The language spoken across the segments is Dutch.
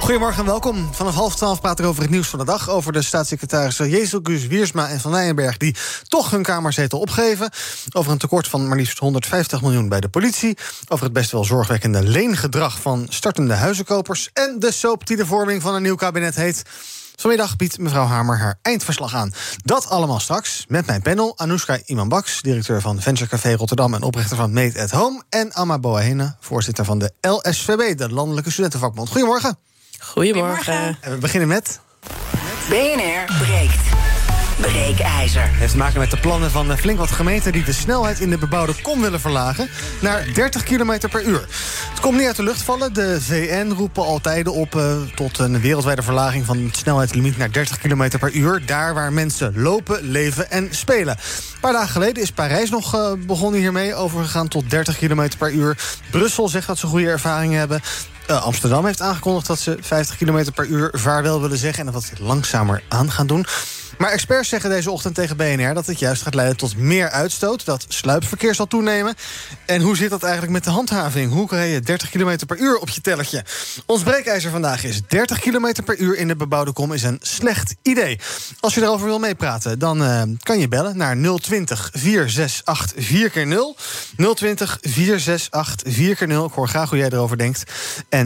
Goedemorgen en welkom. Vanaf 11:30 praten we over het nieuws van de dag... over de staatssecretarissen Jesse Guus Wiersma en Van Nijenberg... die toch hun kamerzetel opgeven. Over een tekort van maar liefst €150 miljoen bij de politie. Over het best wel zorgwekkende leengedrag van startende huizenkopers... en de soaptiele vorming van een nieuw kabinet heet. Vanmiddag biedt mevrouw Hamer haar eindverslag aan. Dat allemaal straks met mijn panel. Anoushka Iman-Baks, directeur van Venture Café Rotterdam... en oprichter van Made at Home. En Amma Boahene, voorzitter van de LSVB, de Landelijke Studentenvakbond. Goedemorgen. Goedemorgen. En we beginnen met... BNR breekt. Breekijzer. Het heeft te maken met de plannen van flink wat gemeenten... die de snelheid in de bebouwde kom willen verlagen naar 30 km per uur. Het komt niet uit de lucht vallen. De VN roepen al tijden op tot een wereldwijde verlaging... van het snelheidslimiet naar 30 km per uur. Daar waar mensen lopen, leven en spelen. Een paar dagen geleden is Parijs nog begonnen hiermee. Overgegaan tot 30 km per uur. Brussel zegt dat ze goede ervaringen hebben... Amsterdam heeft aangekondigd dat ze 50 km per uur vaarwel willen zeggen... en dat ze langzamer aan gaan doen. Maar experts zeggen deze ochtend tegen BNR... dat het juist gaat leiden tot meer uitstoot, dat sluipverkeer zal toenemen. En hoe zit dat eigenlijk met de handhaving? Hoe krijg je 30 km per uur op je tellertje? Ons breekijzer vandaag is 30 km per uur in de bebouwde kom is een slecht idee. Als je erover wil meepraten, dan kan je bellen naar 020 468 4x0. 020 468 4x0. Ik hoor graag hoe jij erover denkt...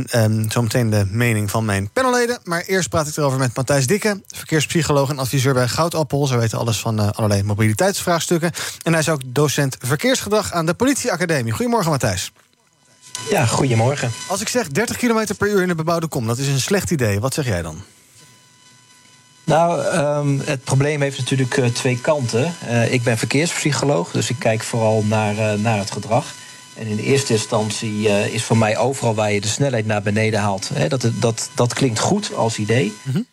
En zometeen de mening van mijn panelleden. Maar eerst praat ik erover met Matthijs Dikke... verkeerspsycholoog en adviseur bij Goudappel. Ze weten alles van allerlei mobiliteitsvraagstukken. En hij is ook docent verkeersgedrag aan de Politieacademie. Goedemorgen, Matthijs. Ja, goedemorgen. Als ik zeg 30 km per uur in de bebouwde kom, dat is een slecht idee. Wat zeg jij dan? Nou, het probleem heeft natuurlijk twee kanten. Ik ben verkeerspsycholoog, dus ik kijk vooral naar het gedrag... En in de eerste instantie is voor mij overal waar je de snelheid naar beneden haalt. Hè, dat klinkt goed als idee. Mm-hmm.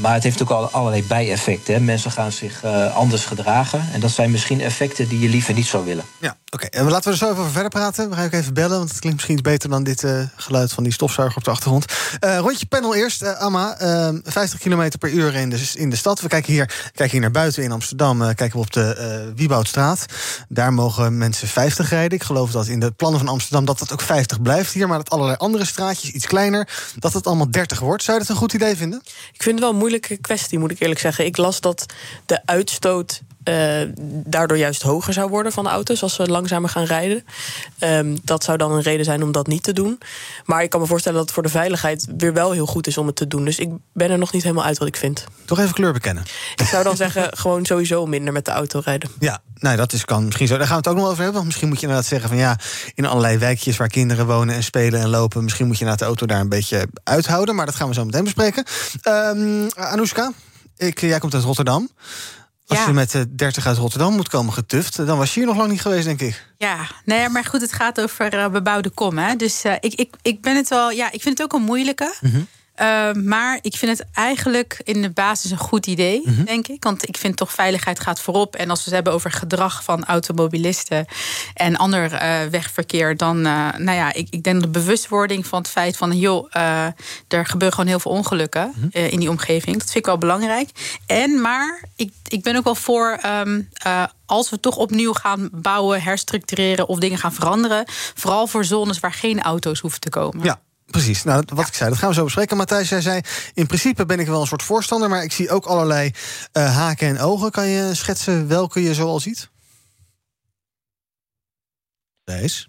Maar het heeft ook allerlei bijeffecten. Hè. Mensen gaan zich anders gedragen. En dat zijn misschien effecten die je liever niet zou willen. Ja, oké. Laten we er zo even over verder praten. We gaan ook even bellen, want het klinkt misschien iets beter dan dit geluid van die stofzuiger op de achtergrond. Rondje panel eerst, Amma. 50 km per uur in de stad. We kijken hier naar buiten in Amsterdam. Kijken we op de Wibautstraat. Daar mogen mensen 50 rijden. Ik geloof dat in de plannen van Amsterdam dat ook 50 blijft hier. Maar dat allerlei andere straatjes, iets kleiner, dat het allemaal 30 wordt. Zou je dat een goed idee vinden? Ik vind het wel een moeilijke kwestie, moet ik eerlijk zeggen. Ik las dat de uitstoot daardoor juist hoger zou worden van de auto's... als ze langzamer gaan rijden. Dat zou dan een reden zijn om dat niet te doen. Maar ik kan me voorstellen dat het voor de veiligheid... weer wel heel goed is om het te doen. Dus ik ben er nog niet helemaal uit wat ik vind. Toch even kleur bekennen. Ik zou dan zeggen, gewoon sowieso minder met de auto rijden. Ja, nou, dat is kan misschien zo. Daar gaan we het ook nog over hebben. Want misschien moet je inderdaad zeggen van ja... in allerlei wijkjes waar kinderen wonen en spelen en lopen... misschien moet je inderdaad de auto daar een beetje uithouden. Maar dat gaan we zo meteen bespreken. Anoushka, jij komt uit Rotterdam... Als je met 30 uit Rotterdam moet komen getuft... dan was je hier nog lang niet geweest, denk ik. Ja, nee, maar goed, het gaat over bebouwde kom. Hè? Dus ik ben het wel... Ja, ik vind het ook een moeilijke. Mm-hmm. Maar ik vind het eigenlijk in de basis een goed idee, mm-hmm. denk ik. Want ik vind toch veiligheid gaat voorop. En als we het hebben over gedrag van automobilisten... en ander wegverkeer, dan... ik denk de bewustwording van het feit van... joh, er gebeuren gewoon heel veel ongelukken mm-hmm. In die omgeving. Dat vind ik wel belangrijk. Ik ben ook wel voor... als we toch opnieuw gaan bouwen, herstructureren... of dingen gaan veranderen... vooral voor zones waar geen auto's hoeven te komen. Ja. Precies, nou, wat ik zei, dat gaan we zo bespreken. Matthijs, jij zei, in principe ben ik wel een soort voorstander... maar ik zie ook allerlei haken en ogen. Kan je schetsen welke je zoal ziet? Matthijs?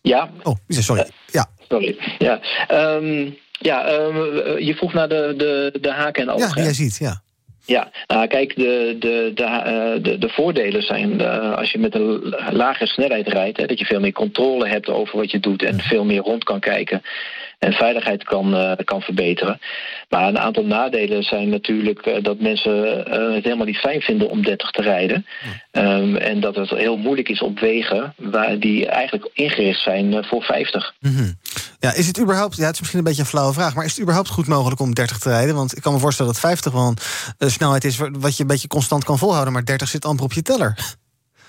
Ja. Oh, sorry. Ja. Sorry, ja. Je vroeg naar de haken en ogen. Ja, die jij ziet, ja. Ja, nou kijk, de voordelen zijn als je met een lagere snelheid rijdt... dat je veel meer controle hebt over wat je doet en veel meer rond kan kijken... en veiligheid kan verbeteren. Maar een aantal nadelen zijn natuurlijk dat mensen het helemaal niet fijn vinden om 30 te rijden. En dat het heel moeilijk is op wegen die eigenlijk ingericht zijn voor 50. Mm-hmm. Ja, is het überhaupt, ja, het is misschien een beetje een flauwe vraag, maar is het überhaupt goed mogelijk om 30 te rijden? Want ik kan me voorstellen dat 50 wel een snelheid is wat je een beetje constant kan volhouden, maar 30 zit amper op je teller.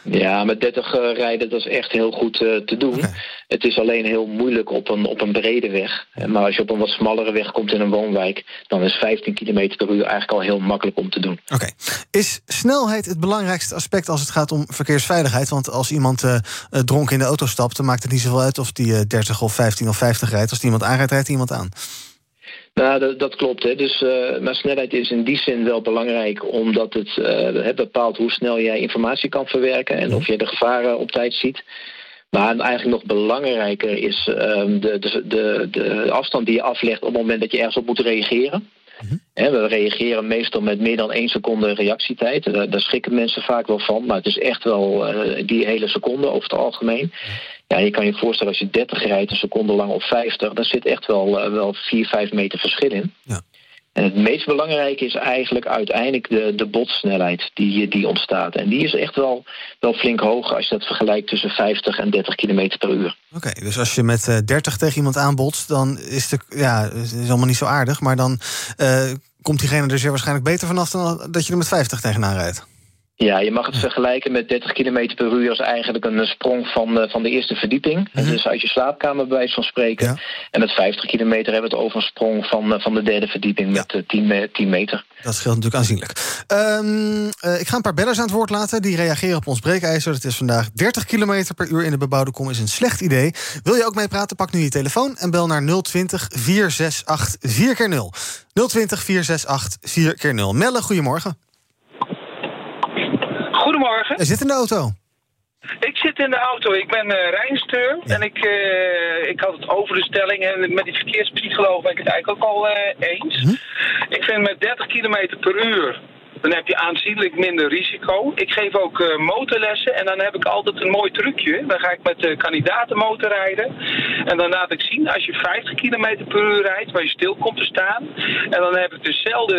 Ja, met 30 rijden, dat is echt heel goed te doen. Okay. Het is alleen heel moeilijk op een brede weg. Maar als je op een wat smallere weg komt in een woonwijk, dan is 15 km per uur eigenlijk al heel makkelijk om te doen. Oké. Is snelheid het belangrijkste aspect als het gaat om verkeersveiligheid? Want als iemand dronken in de auto stapt, dan maakt het niet zoveel uit of die 30 of 15 of 50 rijdt. Als die iemand aanrijdt, rijdt iemand aan. Nou, dat klopt. Hè. Dus, maar snelheid is in die zin wel belangrijk, omdat het bepaalt hoe snel jij informatie kan verwerken en of je de gevaren op tijd ziet. Maar eigenlijk nog belangrijker is de afstand die je aflegt op het moment dat je ergens op moet reageren. We reageren meestal met meer dan 1 seconde reactietijd. Daar schrikken mensen vaak wel van, maar het is echt wel die hele seconde over het algemeen. Ja, je kan je voorstellen als je 30 rijdt een seconde lang op 50... daar zit echt wel 4, 5 meter verschil in. Ja. En het meest belangrijke is eigenlijk uiteindelijk de botsnelheid die ontstaat. En die is echt wel flink hoog als je dat vergelijkt tussen 50 en 30 km per uur. Oké, dus als je met 30 tegen iemand aanbotst, dan is het allemaal niet zo aardig. Maar dan komt diegene er zeer waarschijnlijk beter vanaf dan dat je er met 50 tegenaan rijdt. Ja, je mag het vergelijken met 30 km per uur als eigenlijk een sprong van de eerste verdieping. Mm-hmm. Dus uit je slaapkamer bij wijze van spreken. Ja. En met 50 kilometer hebben we het over een sprong van de derde verdieping met 10 meter. Dat scheelt natuurlijk aanzienlijk. Ik ga een paar bellers aan het woord laten. Die reageren op ons breekijzer. Dat is vandaag 30 km per uur in de bebouwde kom is een slecht idee. Wil je ook mee praten? Pak nu je telefoon en bel naar 020 468 4x0. 020 468 4x0. Melle, goedemorgen. Goedemorgen. Je zit in de auto. Ik zit in de auto. Ik ben rijinstructeur. Ja. En ik had het over de stelling. En met die verkeerspsycholoog ben ik het eigenlijk ook al eens. Ik vind met 30 km per uur, dan heb je aanzienlijk minder risico. Ik geef ook motorlessen en dan heb ik altijd een mooi trucje. Dan ga ik met kandidaten motorrijden. En dan laat ik zien, als je 50 km per uur rijdt, waar je stil komt te staan. En dan heb ik dezelfde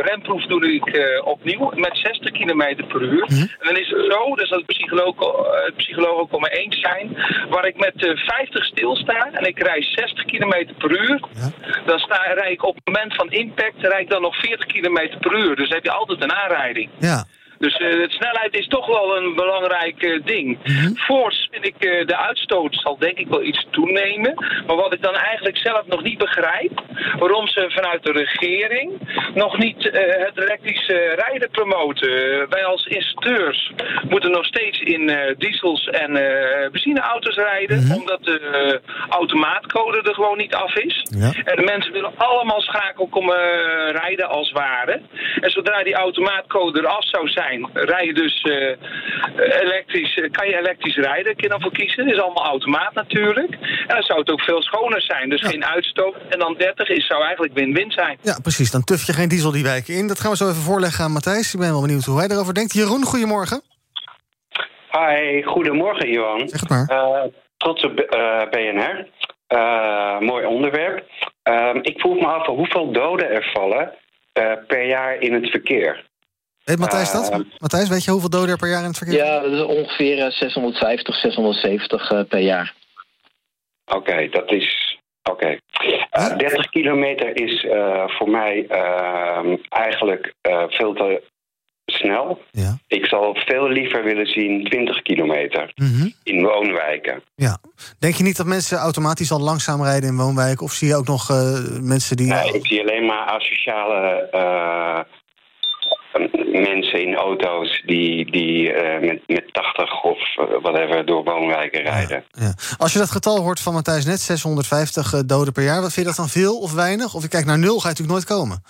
remproef doe ik opnieuw met 60 km per uur. En dan is het zo, dus dat psychologen ook al mee eens zijn, waar ik met 50 stilsta en ik rijd 60 km per uur. Ja. Dan rijd ik op het moment van impact, rijd ik dan nog 40 km per uur. Dus heb je altijd een aanrijding. Ja. Dus de snelheid is toch wel een belangrijk ding. Voorts vind ik de uitstoot zal denk ik wel iets toenemen. Maar wat ik dan eigenlijk zelf nog niet begrijp, waarom ze vanuit de regering nog niet het elektrische rijden promoten. Wij als instructeurs moeten nog steeds in diesels en benzineauto's rijden, omdat de automaatcode er gewoon niet af is. Ja. En de mensen willen allemaal schakelkomen rijden als ware. En zodra die automaatcode eraf zou zijn, rij je dus elektrisch, kan je elektrisch rijden, kun je dan voor kiezen. Dat is allemaal automaat natuurlijk. En dan zou het ook veel schoner zijn. Dus geen uitstoot. En dan 30 zou eigenlijk win-win zijn. Ja, precies. Dan tuf je geen diesel die wijken in. Dat gaan we zo even voorleggen aan Matthijs. Ik ben wel benieuwd hoe hij erover denkt. Jeroen, goedemorgen. Hi, goedemorgen Johan. Zeg het maar. Trots op BNR. Mooi onderwerp. Ik vroeg me af hoeveel doden er vallen per jaar in het verkeer. Weet Matthijs dat? Matthijs, weet je hoeveel doden er per jaar in het verkeer? Ja, dat is ongeveer 650, 670 per jaar. Oké, dat is... Oké. 30 kilometer is voor mij eigenlijk veel te snel. Ja. Ik zal veel liever willen zien 20 kilometer in woonwijken. Ja. Denk je niet dat mensen automatisch al langzaam rijden in woonwijken? Of zie je ook nog mensen die... Nee, ik zie alleen maar asociale... mensen in auto's die met 80 of whatever door woonwijken rijden. Ja, ja. Als je dat getal hoort van Matthijs net, 650 doden per jaar, wat vind je dat dan veel of weinig? Of je kijkt naar 0, ga je natuurlijk nooit komen.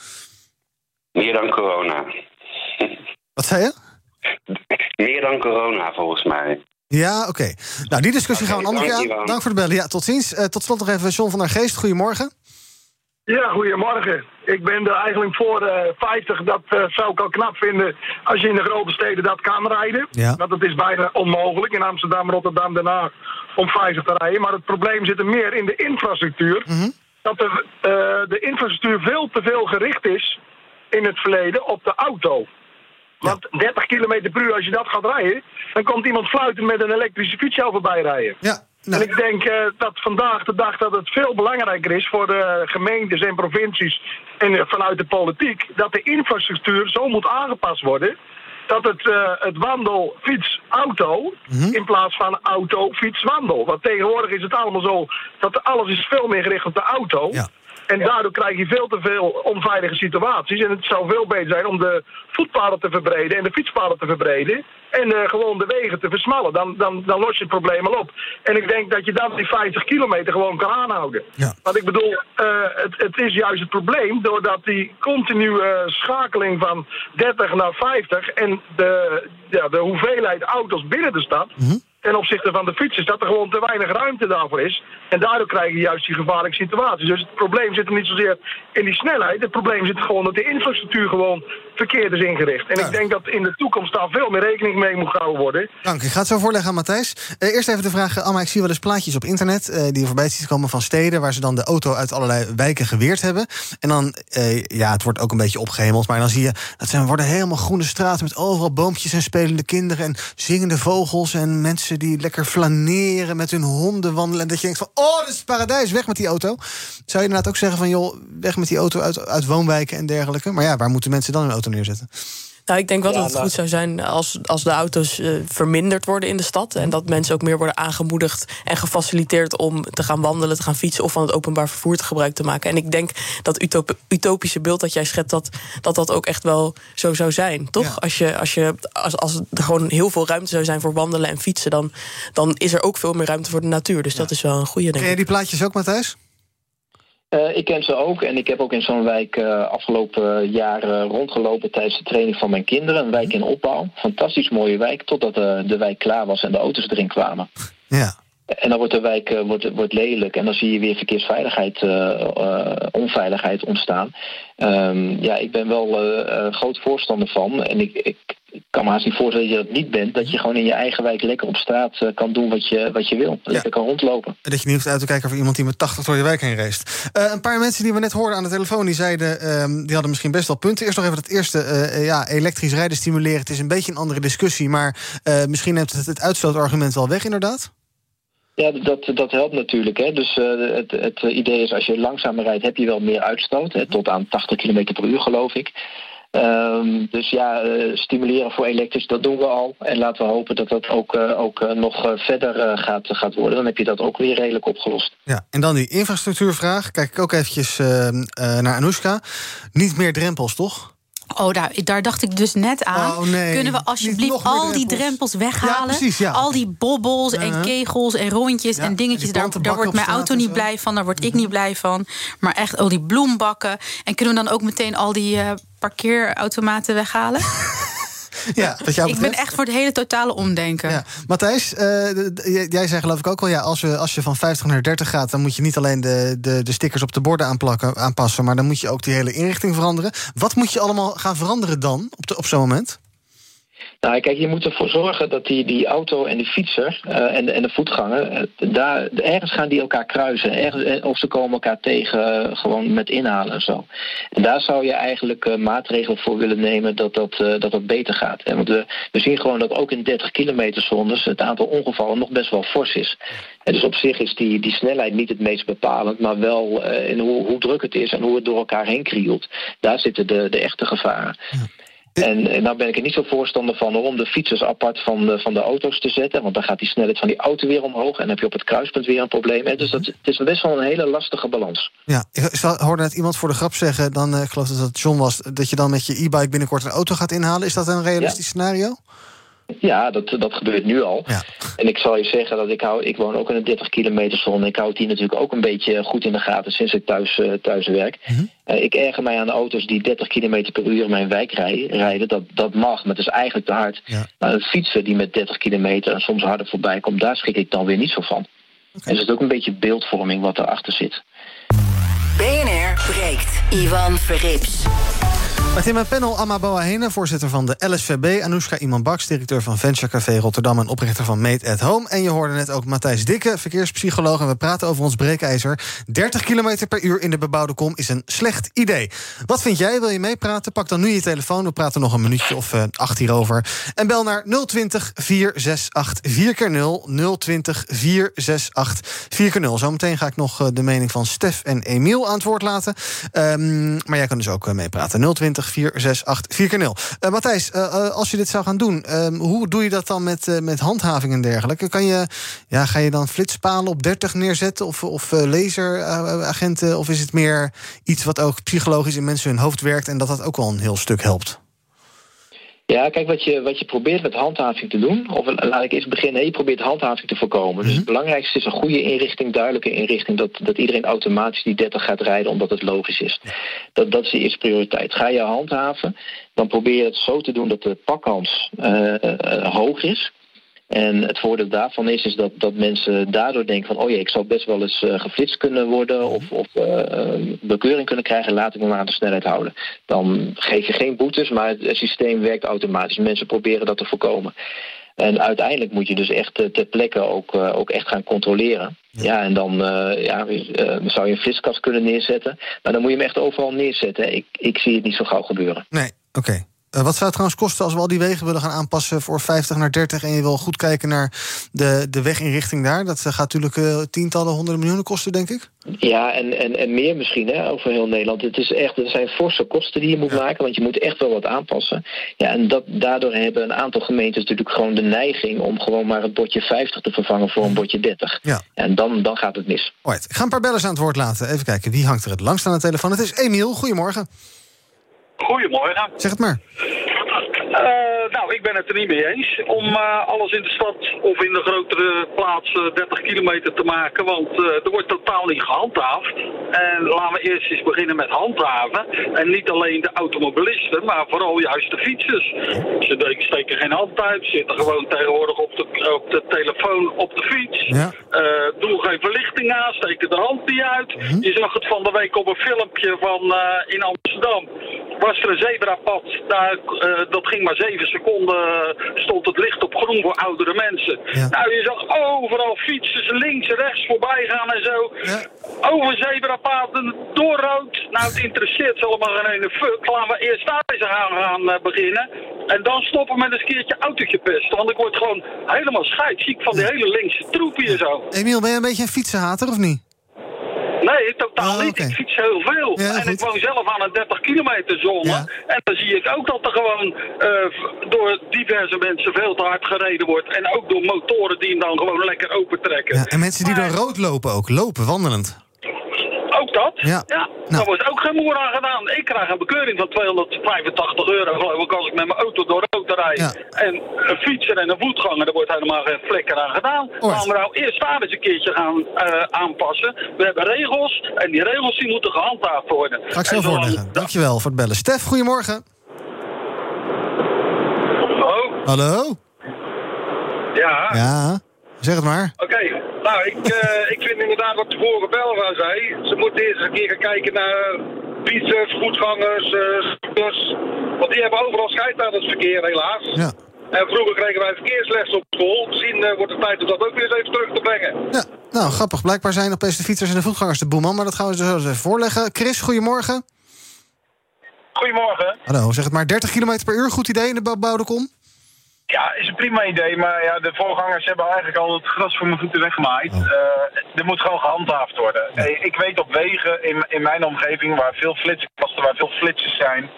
Meer dan corona. Wat zei je? Meer dan corona, volgens mij. Ja, oké. Nou, die discussie gaan we een andere keer aan. Dank voor de bellen. Ja, tot ziens. Tot slot nog even John van der Geest. Goedemorgen. Ja, goedemorgen. Ik ben er eigenlijk voor 50. Dat zou ik al knap vinden als je in de grote steden dat kan rijden. Ja. Want het is bijna onmogelijk in Amsterdam, Rotterdam, Den Haag om 50 te rijden. Maar het probleem zit er meer in de infrastructuur. Mm-hmm. Dat de infrastructuur veel te veel gericht is in het verleden op de auto. Want 30 km per uur, als je dat gaat rijden, dan komt iemand fluiten met een elektrische fiets al voorbij rijden. Ja. Nou. En ik denk dat vandaag de dag dat het veel belangrijker is voor de gemeentes en provincies en vanuit de politiek, dat de infrastructuur zo moet aangepast worden dat het wandel, fiets, auto, mm-hmm, in plaats van auto, fiets, wandel. Want tegenwoordig is het allemaal zo dat alles is veel meer gericht op de auto. Ja. En daardoor krijg je veel te veel onveilige situaties. En het zou veel beter zijn om de voetpaden te verbreden en de fietspaden te verbreden. En gewoon de wegen te versmallen. Dan los je het probleem al op. En ik denk dat je dan die 50 kilometer gewoon kan aanhouden. Ja. Want ik bedoel, het is juist het probleem doordat die continue schakeling van 30 naar 50... en de hoeveelheid auto's binnen de stad, mm-hmm, ten opzichte van de fietsers, dat er gewoon te weinig ruimte daarvoor is. En daardoor krijg je juist die gevaarlijke situaties. Dus het probleem zit er niet zozeer in die snelheid. Het probleem zit gewoon dat de infrastructuur gewoon verkeerd is ingericht. En ik denk dat in de toekomst daar veel meer rekening mee moet gehouden worden. Dank, ik ga het zo voorleggen aan Matthijs. Eerst even de vraag, Amma, ik zie wel eens plaatjes op internet die voorbij zien komen van steden waar ze dan de auto uit allerlei wijken geweerd hebben. En dan, het wordt ook een beetje opgehemeld, maar dan zie je dat worden helemaal groene straten met overal boompjes en spelende kinderen en zingende vogels en mensen die lekker flaneren met hun honden wandelen en dat je denkt van, oh, dat is het paradijs, weg met die auto. Zou je inderdaad ook zeggen van, joh, weg met die auto uit woonwijken en dergelijke. Maar ja, waar moeten mensen dan hun auto neerzetten? Nou, ik denk wel dat het goed zou zijn als de auto's verminderd worden in de stad. En dat mensen ook meer worden aangemoedigd en gefaciliteerd om te gaan wandelen, te gaan fietsen of van het openbaar vervoer te gebruik te maken. En ik denk dat utopische beeld dat jij schetst, dat ook echt wel zo zou zijn, toch? Ja. Als er gewoon heel veel ruimte zou zijn voor wandelen en fietsen, dan is er ook veel meer ruimte voor de natuur. Dus dat is wel een goede ding. Ken je die plaatjes ook, Matthijs? Ik ken ze ook en ik heb ook in zo'n wijk afgelopen jaar rondgelopen tijdens de training van mijn kinderen. Een wijk in opbouw, fantastisch mooie wijk, totdat de wijk klaar was en de auto's erin kwamen. Ja. En dan wordt de wijk wordt lelijk en dan zie je weer verkeersveiligheid, onveiligheid ontstaan. Ik ben wel groot voorstander van en ik kan me haast niet voorstellen dat je dat niet bent, dat je gewoon in je eigen wijk lekker op straat kan doen wat je wil. Dat je kan rondlopen. En dat je niet hoeft uit te kijken voor iemand die met 80 door je wijk heen reist. Een paar mensen die we net hoorden aan de telefoon, die zeiden, die hadden misschien best wel punten. Eerst nog even het eerste, elektrisch rijden stimuleren. Het is een beetje een andere discussie, maar misschien neemt het uitstootargument wel weg inderdaad. Ja, dat helpt natuurlijk. Hè. Dus het idee is, als je langzamer rijdt, heb je wel meer uitstoot. Hè, tot aan 80 km per uur, geloof ik. Stimuleren voor elektrisch, dat doen we al. En laten we hopen dat dat ook nog verder gaat worden. Dan heb je dat ook weer redelijk opgelost. Ja, en dan die infrastructuurvraag. Kijk ik ook eventjes naar Anoushka. Niet meer drempels, toch? Oh, daar dacht ik dus net aan. Oh, nee. Kunnen we alsjeblieft al die drempels weghalen? Ja, precies, ja. Al die bobbels en kegels en rondjes en dingetjes. Daar wordt mijn auto niet blij van, daar word ik niet blij van. Maar echt al die bloembakken. En kunnen we dan ook meteen al die parkeerautomaten weghalen? Ja, ik ben echt voor het hele totale omdenken. Ja. Matthijs, jij zei geloof ik ook al, als je van 50 naar 30 gaat, dan moet je niet alleen de stickers op de borden aanpassen, maar dan moet je ook die hele inrichting veranderen. Wat moet je allemaal gaan veranderen dan op zo'n moment? Nou, kijk, je moet ervoor zorgen dat die auto en de fietser en de voetganger, ergens gaan die elkaar kruisen. Ergens, of ze komen elkaar tegen gewoon met inhalen en zo. En daar zou je eigenlijk maatregelen voor willen nemen dat beter gaat. Hè? Want we zien gewoon dat ook in 30 kilometer zones het aantal ongevallen nog best wel fors is. En dus op zich is die snelheid niet het meest bepalend, maar wel in hoe druk het is en hoe het door elkaar heen krielt. Daar zitten de echte gevaren. Ja. En nou ben ik er niet zo voorstander van om de fietsers apart van de auto's te zetten. Want dan gaat die snelheid van die auto weer omhoog. En dan heb je op het kruispunt weer een probleem. Dus het is best wel een hele lastige balans. Ja, ik hoorde net iemand voor de grap zeggen, dan ik geloof dat het John was, dat je dan met je e-bike binnenkort een auto gaat inhalen. Is dat een realistisch scenario? Ja, dat gebeurt nu al. Ja. En ik zal je zeggen dat ik woon ook in een 30 kilometer zone. Ik houd die natuurlijk ook een beetje goed in de gaten sinds ik thuis werk. Mm-hmm. Ik erger mij aan de auto's die 30 kilometer per uur in mijn wijk rijden. Dat mag, maar het is eigenlijk te hard. Ja. Maar een fietser die met 30 kilometer en soms harder voorbij komt, daar schrik ik dan weer niet zo van. Okay. En er zit ook een beetje beeldvorming wat erachter zit. BNR breekt. Ivan Verrips. Met in mijn panel Amma Boahene, voorzitter van de LSVB... Anoushka Iman-Baks, directeur van Venture Café Rotterdam... en oprichter van Made at Home. En je hoorde net ook Matthijs Dikke, verkeerspsycholoog... en we praten over ons breekijzer. 30 km per uur in de bebouwde kom is een slecht idee. Wat vind jij? Wil je meepraten? Pak dan nu je telefoon. We praten nog een minuutje of 8 hierover. En bel naar 020-468-4x0. Zometeen ga ik nog de mening van Stef en Emiel aan het woord laten. Maar jij kan dus ook meepraten. 020-468-4x0. Matthijs, als je dit zou gaan doen, hoe doe je dat dan met handhaving en dergelijke? Ga je dan flitspalen op 30 neerzetten of laseragenten? Of is het meer iets wat ook psychologisch in mensen hun hoofd werkt en dat ook wel een heel stuk helpt? Ja, kijk, wat je probeert met handhaving te doen... of laat ik eerst beginnen, je probeert handhaving te voorkomen. Mm-hmm. Dus het belangrijkste is een goede inrichting, duidelijke inrichting... dat iedereen automatisch die 30 gaat rijden omdat het logisch is. Dat is de eerste prioriteit. Ga je handhaven, dan probeer je het zo te doen dat de pakkans hoog is... En het voordeel daarvan is dat mensen daardoor denken van... oh jee, ik zou best wel eens geflitst kunnen worden... of bekeuring kunnen krijgen, laat ik me maar aan de snelheid houden. Dan geef je geen boetes, maar het systeem werkt automatisch. Mensen proberen dat te voorkomen. En uiteindelijk moet je dus echt ter plekke ook echt gaan controleren. Ja, en dan zou je een flitskast kunnen neerzetten. Maar dan moet je hem echt overal neerzetten. Hè. Ik zie het niet zo gauw gebeuren. Nee, oké. Wat zou het trouwens kosten als we al die wegen willen gaan aanpassen... voor 50 naar 30 en je wil goed kijken naar de weginrichting daar? Dat gaat natuurlijk tientallen, honderden miljoenen kosten, denk ik. Ja, en meer misschien, hè, over heel Nederland. Het zijn forse kosten die je moet maken, want je moet echt wel wat aanpassen. Ja, en daardoor hebben een aantal gemeentes natuurlijk gewoon de neiging... om gewoon maar het bordje 50 te vervangen voor een bordje 30. Ja. En dan gaat het mis. Alright, ik ga een paar bellers aan het woord laten. Even kijken, wie hangt er het langst aan de telefoon? Het is Emiel, goedemorgen. Goedemorgen. Zeg het maar. Ik ben het er niet mee eens om alles in de stad of in de grotere plaats 30 kilometer te maken. Want er wordt totaal niet gehandhaafd. En laten we eerst eens beginnen met handhaven. En niet alleen de automobilisten, maar vooral juist de fietsers. Ze steken geen hand uit, zitten gewoon tegenwoordig op de telefoon op de fiets. Ja. Doen geen verlichting aan, steken de hand niet uit. Mm-hmm. Je zag het van de week op een filmpje van in Amsterdam. Was er een zebrapad, dat ging maar 7 seconden, stond het licht op groen voor oudere mensen. Ja. Nou, je zag overal fietsers links en rechts voorbij gaan en zo. Ja. Over zebrapaden, door rood. Nou, het interesseert ze allemaal geen ene fuck. Laten we eerst daar eens gaan beginnen. En dan stoppen met eens een keertje autootje pesten. Want ik word gewoon helemaal scheidsziek van die hele linkse troep hier zo. Emiel, ben je een beetje een fietsenhater of niet? Nee, totaal niet. Ik fiets heel veel. Ja, en ik woon zelf aan een 30 kilometer zone. Ja. En dan zie ik ook dat er gewoon door diverse mensen veel te hard gereden wordt. En ook door motoren die hem dan gewoon lekker opentrekken. Ja, en mensen die door rood lopen ook. Lopen, wandelend. Ook dat? Ja. Daar wordt ook geen moer aan gedaan. Ik krijg een bekeuring van €285, geloof ik, als ik met mijn auto door rood rijd. Ja. En een fietser en een voetganger, daar wordt helemaal geen flikker aan gedaan. Laten we nou eerst daar eens een keertje gaan aanpassen. We hebben regels en die regels die moeten gehandhaafd worden. Ga ik zo voorleggen. Dankjewel voor het bellen. Stef, goedemorgen. Hallo. Hallo? Ja. Zeg het maar. Oké, nou, ik vind inderdaad wat de vorige beller zei. Ze moeten eerst een keer gaan kijken naar fietsers, voetgangers, scooters. Want die hebben overal scheid aan het verkeer, helaas. Ja. En vroeger kregen wij verkeersles op school. Misschien wordt het tijd om dat ook weer eens even terug te brengen. Ja, nou, grappig. Blijkbaar zijn opeens de fietsers en de voetgangers de boeman. Maar dat gaan we dus even voorleggen. Chris, goedemorgen. Goedemorgen. Hallo, zeg het maar. 30 km per uur, goed idee in de bebouwde kom? Ja, is een prima idee, maar ja, de voorgangers hebben eigenlijk al het gras voor mijn voeten weggemaaid. Er moet gewoon gehandhaafd worden. Ik weet op wegen in mijn omgeving waar veel flitsers zijn,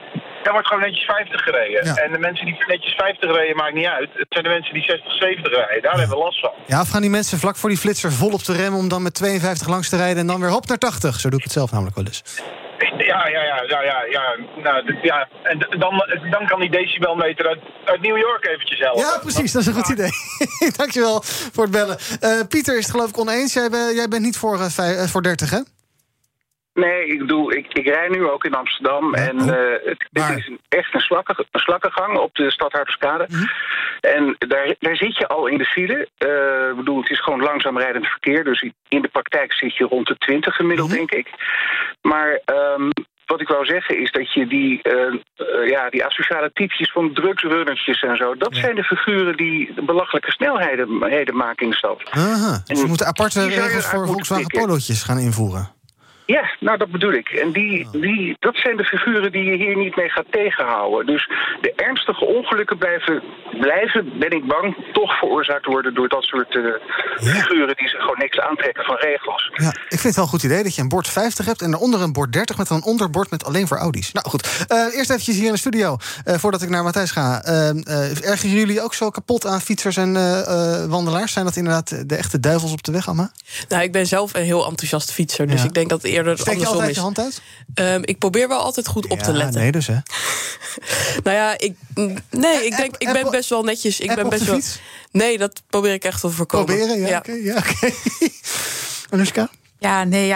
daar wordt gewoon netjes 50 gereden. Ja. En de mensen die netjes 50 reden, maakt niet uit. Het zijn de mensen die 60, 70 rijden, daar hebben we last van. Ja, of gaan die mensen vlak voor die flitser vol op de rem om dan met 52 langs te rijden en dan weer hop naar 80? Zo doe ik het zelf namelijk wel eens. Ja. Nou, ja. En dan kan die decibelmeter uit New York eventjes helpen. Ja, precies, dat is een goed idee. Dankjewel voor het bellen. Pieter is het geloof ik oneens. Jij bent niet voor 30, hè? Nee, ik bedoel, ik rij nu ook in Amsterdam. En dit is echt een slakkengang op de Stad Harderskade. Mm-hmm. En daar zit je al in de file. Ik bedoel, het is gewoon langzaam rijdend verkeer. Dus in de praktijk zit je rond de 20 gemiddeld, mm-hmm, denk ik. Maar wat ik wou zeggen is dat je die asociale typjes van drugsrunnertjes en zo, dat zijn de figuren die de belachelijke snelheden maken in de stad. Aha, dus we moeten aparte regels voor Volkswagen Polo'tjes gaan invoeren. Ja, nou dat bedoel ik. En dat zijn de figuren die je hier niet mee gaat tegenhouden. Dus de ernstige ongelukken blijven, ben ik bang, toch veroorzaakt worden door dat soort figuren die zich gewoon niks aantrekken van regels. Ja, ik vind het wel een goed idee dat je een bord 50 hebt en daaronder een bord 30 met een onderbord met alleen voor Audi's. Nou goed, eerst eventjes hier in de studio, voordat ik naar Matthijs ga. Ergeren jullie ook zo kapot aan fietsers en wandelaars? Zijn dat inderdaad de echte duivels op de weg, Amma? Nou, ik ben zelf een heel enthousiast fietser, dus ik denk dat steek je altijd je hand uit? Ik probeer wel altijd goed op te letten. Nee, dus hè? Ik ben best wel netjes. Ik ben best wel. Nee, dat probeer ik echt te voorkomen. Proberen, ja. Oké. Anoushka? Ja, nee,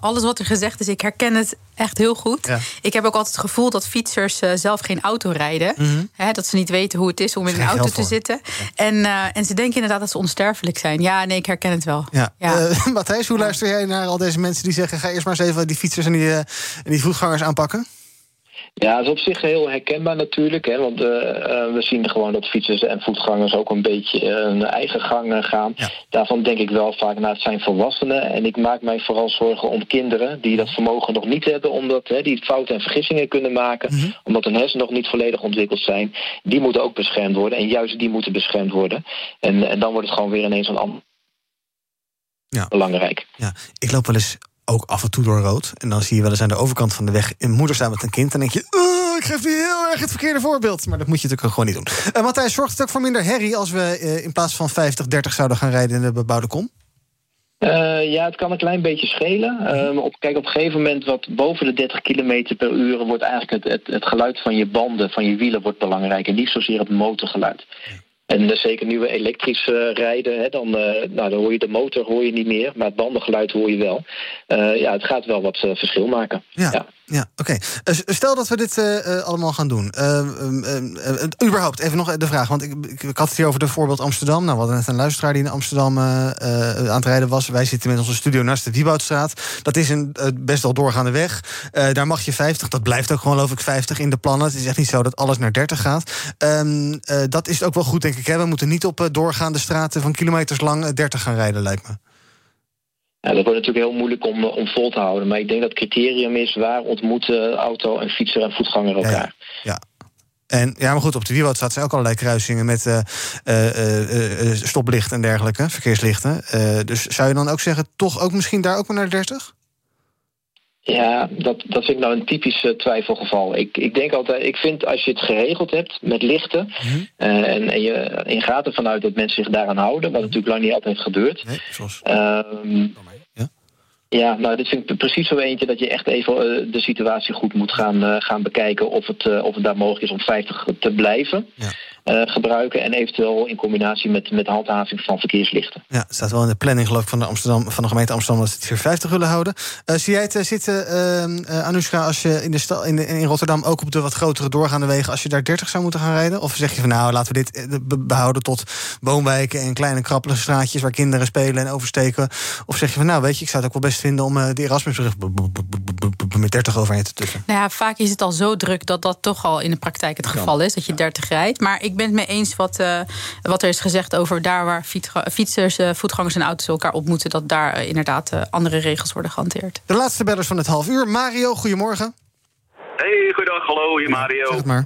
alles wat er gezegd is, ik herken het echt heel goed. Ja. Ik heb ook altijd het gevoel dat fietsers zelf geen auto rijden. Mm-hmm. Hè, dat ze niet weten hoe het is om in een auto te zitten. Ja. En ze denken inderdaad dat ze onsterfelijk zijn. Ja, nee, ik herken het wel. Ja. Ja. Matthijs, hoe luister jij naar al deze mensen die zeggen, ga eerst maar eens even die fietsers en die voetgangers aanpakken? Ja, dat is op zich heel herkenbaar natuurlijk. Hè, want we zien gewoon dat fietsers en voetgangers ook een beetje hun eigen gang gaan. Ja. Daarvan denk ik wel vaak het zijn volwassenen. En ik maak mij vooral zorgen om kinderen die dat vermogen nog niet hebben. Omdat die fouten en vergissingen kunnen maken. Mm-hmm. Omdat hun hersenen nog niet volledig ontwikkeld zijn. Die moeten ook beschermd worden. En juist die moeten beschermd worden. En dan wordt het gewoon weer ineens een ander belangrijk. Ja, ik loop wel eens ook af en toe door rood. En dan zie je wel eens aan de overkant van de weg een moeder staan met een kind. En dan denk je, ik geef heel erg het verkeerde voorbeeld. Maar dat moet je natuurlijk gewoon niet doen. Matthijs, zorgt het ook voor minder herrie als we in plaats van 50, 30 zouden gaan rijden in de bebouwde kom? Het kan een klein beetje schelen. Op een gegeven moment wat boven de 30 km per uur wordt eigenlijk het geluid van je banden, van je wielen wordt belangrijk. En niet zozeer het motorgeluid. En zeker nu we elektrisch rijden, dan hoor je de motor hoor je niet meer, maar het bandengeluid hoor je wel. Het gaat wel wat verschil maken. Oké. Stel dat we dit allemaal gaan doen. Überhaupt, even nog de vraag. Want ik had het hier over het voorbeeld Amsterdam. Nou, we hadden net een luisteraar die in Amsterdam aan het rijden was. Wij zitten met onze studio naast de Wibautstraat. Dat is een best wel doorgaande weg. Daar mag je 50. Dat blijft ook gewoon, geloof ik, 50 in de plannen. Het is echt niet zo dat alles naar 30 gaat. Dat is ook wel goed, denk ik. Hè? We moeten niet op doorgaande straten van kilometers lang 30 gaan rijden, lijkt me. Ja, dat wordt natuurlijk heel moeilijk om vol te houden. Maar ik denk dat het criterium is, waar ontmoeten auto en fietser en voetganger elkaar? Ja. Maar goed, op de Wibautstraat zijn ook allerlei kruisingen met stoplicht en dergelijke, verkeerslichten. Dus zou je dan ook zeggen, toch ook misschien daar ook maar naar 30? Ja, dat vind ik nou een typisch twijfelgeval. Ik denk altijd, ik vind als je het geregeld hebt met lichten, mm-hmm, en je in gaat ervan uit dat mensen zich daaraan houden, wat natuurlijk lang niet altijd gebeurt. Nee, zoals dit vind ik precies zo eentje dat je echt even de situatie goed moet gaan bekijken of het daar mogelijk is om 50 te blijven gebruiken. En eventueel in combinatie met handhaving van verkeerslichten. Ja, het staat wel in de planning, geloof ik, van de gemeente Amsterdam dat ze het 450 willen houden. Zie jij het zitten, Anoushka, als je in Rotterdam ook op de wat grotere doorgaande wegen, als je daar 30 zou moeten gaan rijden? Of zeg je van nou, laten we dit behouden tot woonwijken en kleine krabbelige straatjes waar kinderen spelen en oversteken? Of zeg je van nou, weet je, ik zou het ook wel best vinden om de Erasmusbrug met 30 overheen te tussen. Nou ja, vaak is het al zo druk dat toch al in de praktijk het geval is, dat je 30 rijdt. Maar ik ben het mee eens wat er is gezegd over daar waar fietsers, voetgangers en auto's elkaar op moeten, dat daar inderdaad andere regels worden gehanteerd. De laatste bellers van het half uur. Mario, goedemorgen. Hey, goeiedag, hallo, hier Mario. Zeg het maar.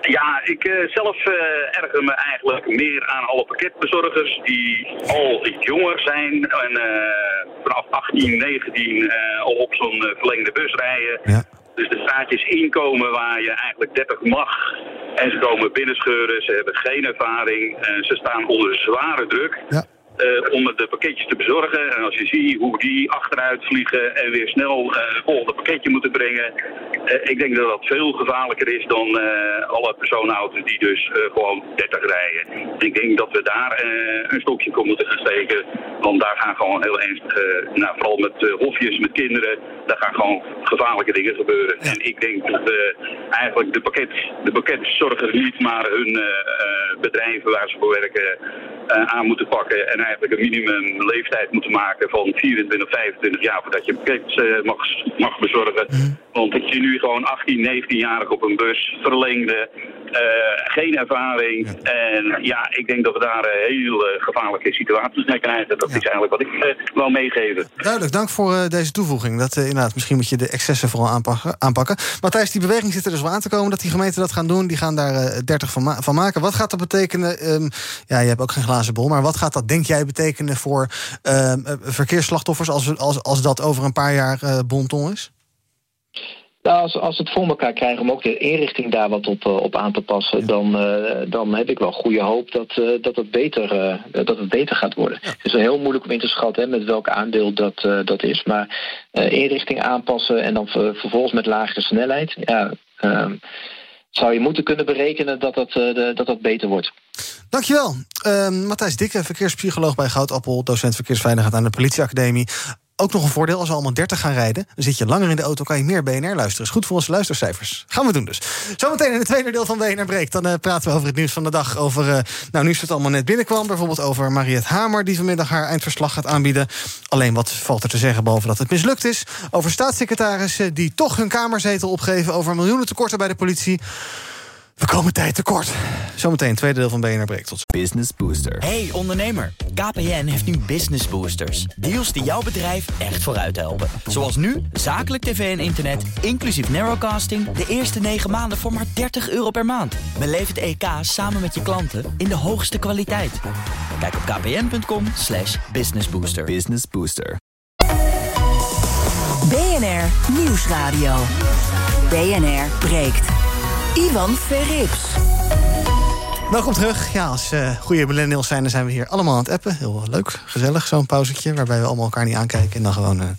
Ja, ik zelf erger me eigenlijk meer aan alle pakketbezorgers die al iets jonger zijn en vanaf 18, 19 al op zo'n verlengde bus rijden. Ja. Dus de straatjes inkomen waar je eigenlijk 30 mag en ze komen binnenscheuren, ze hebben geen ervaring, ze staan onder zware druk. Ja. Om de pakketjes te bezorgen. En als je ziet hoe die achteruit vliegen en weer snel het volgende pakketje moeten brengen. Ik denk dat dat veel gevaarlijker is dan alle personenauto's die dus gewoon 30 rijden. Ik denk dat we daar een stokje voor moeten gaan steken. Want daar gaan gewoon heel ernstig, vooral met hofjes, met kinderen, daar gaan gewoon gevaarlijke dingen gebeuren. Ja. En ik denk dat eigenlijk de pakketzorgers niet, maar hun bedrijven waar ze voor werken aan moeten pakken. En eigenlijk een minimumleeftijd moeten maken van 24, 25 jaar voordat je pakket mag bezorgen. Mm-hmm. Want ik zie nu gewoon 18, 19-jarigen op een bus, verlengde, geen ervaring. Ja. En ja, ik denk dat we daar heel gevaarlijke situaties mee krijgen. Dat is eigenlijk wat ik wou meegeven. Duidelijk, dank voor deze toevoeging. Dat inderdaad, misschien moet je de excessen vooral aanpakken. Matthijs, die beweging zit er dus wel aan te komen dat die gemeenten dat gaan doen. Die gaan daar 30 van maken. Wat gaat dat betekenen? Je hebt ook geen glazen bol, maar wat gaat dat, denk jij, betekenen voor verkeersslachtoffers als dat over een paar jaar bon ton is? Nou, als we het voor elkaar krijgen om ook de inrichting daar wat op aan te passen, dan heb ik wel goede hoop dat het beter gaat worden. Ja. Het is wel heel moeilijk om in te schatten met welk aandeel dat is. Maar inrichting aanpassen en dan vervolgens met lagere snelheid, zou je moeten kunnen berekenen dat beter wordt. Dankjewel. Matthijs Dikke, verkeerspsycholoog bij Goudappel, docent verkeersveiligheid aan de Politieacademie. Ook nog een voordeel, als we allemaal 30 gaan rijden, dan zit je langer in de auto, kan je meer BNR luisteren. Is goed voor onze luistercijfers. Gaan we doen dus. Zometeen in het tweede deel van BNR Breekt. Dan praten we over het nieuws van de dag. Over nu is het allemaal net binnenkwam. Bijvoorbeeld over Mariette Hamer, die vanmiddag haar eindverslag gaat aanbieden. Alleen wat valt er te zeggen, behalve dat het mislukt is. Over staatssecretarissen die toch hun kamerzetel opgeven. Over miljoenen tekorten bij de politie. We komen tijd tekort. Zometeen, tweede deel van BNR Breekt. Tot Business Booster. Hey ondernemer, KPN heeft nu Business Boosters. Deals die jouw bedrijf echt vooruit helpen. Zoals nu, zakelijk tv en internet, inclusief narrowcasting, de eerste 9 maanden voor maar €30 per maand. Beleef het EK samen met je klanten in de hoogste kwaliteit. Kijk op kpn.com/businessbooster. Business Booster. BNR Nieuwsradio. BNR Breekt. Ivan Verrips. Welkom terug. Ja, als goede millennials zijn we hier allemaal aan het appen. Heel leuk, gezellig, zo'n pauzetje waarbij we allemaal elkaar niet aankijken en dan gewoon een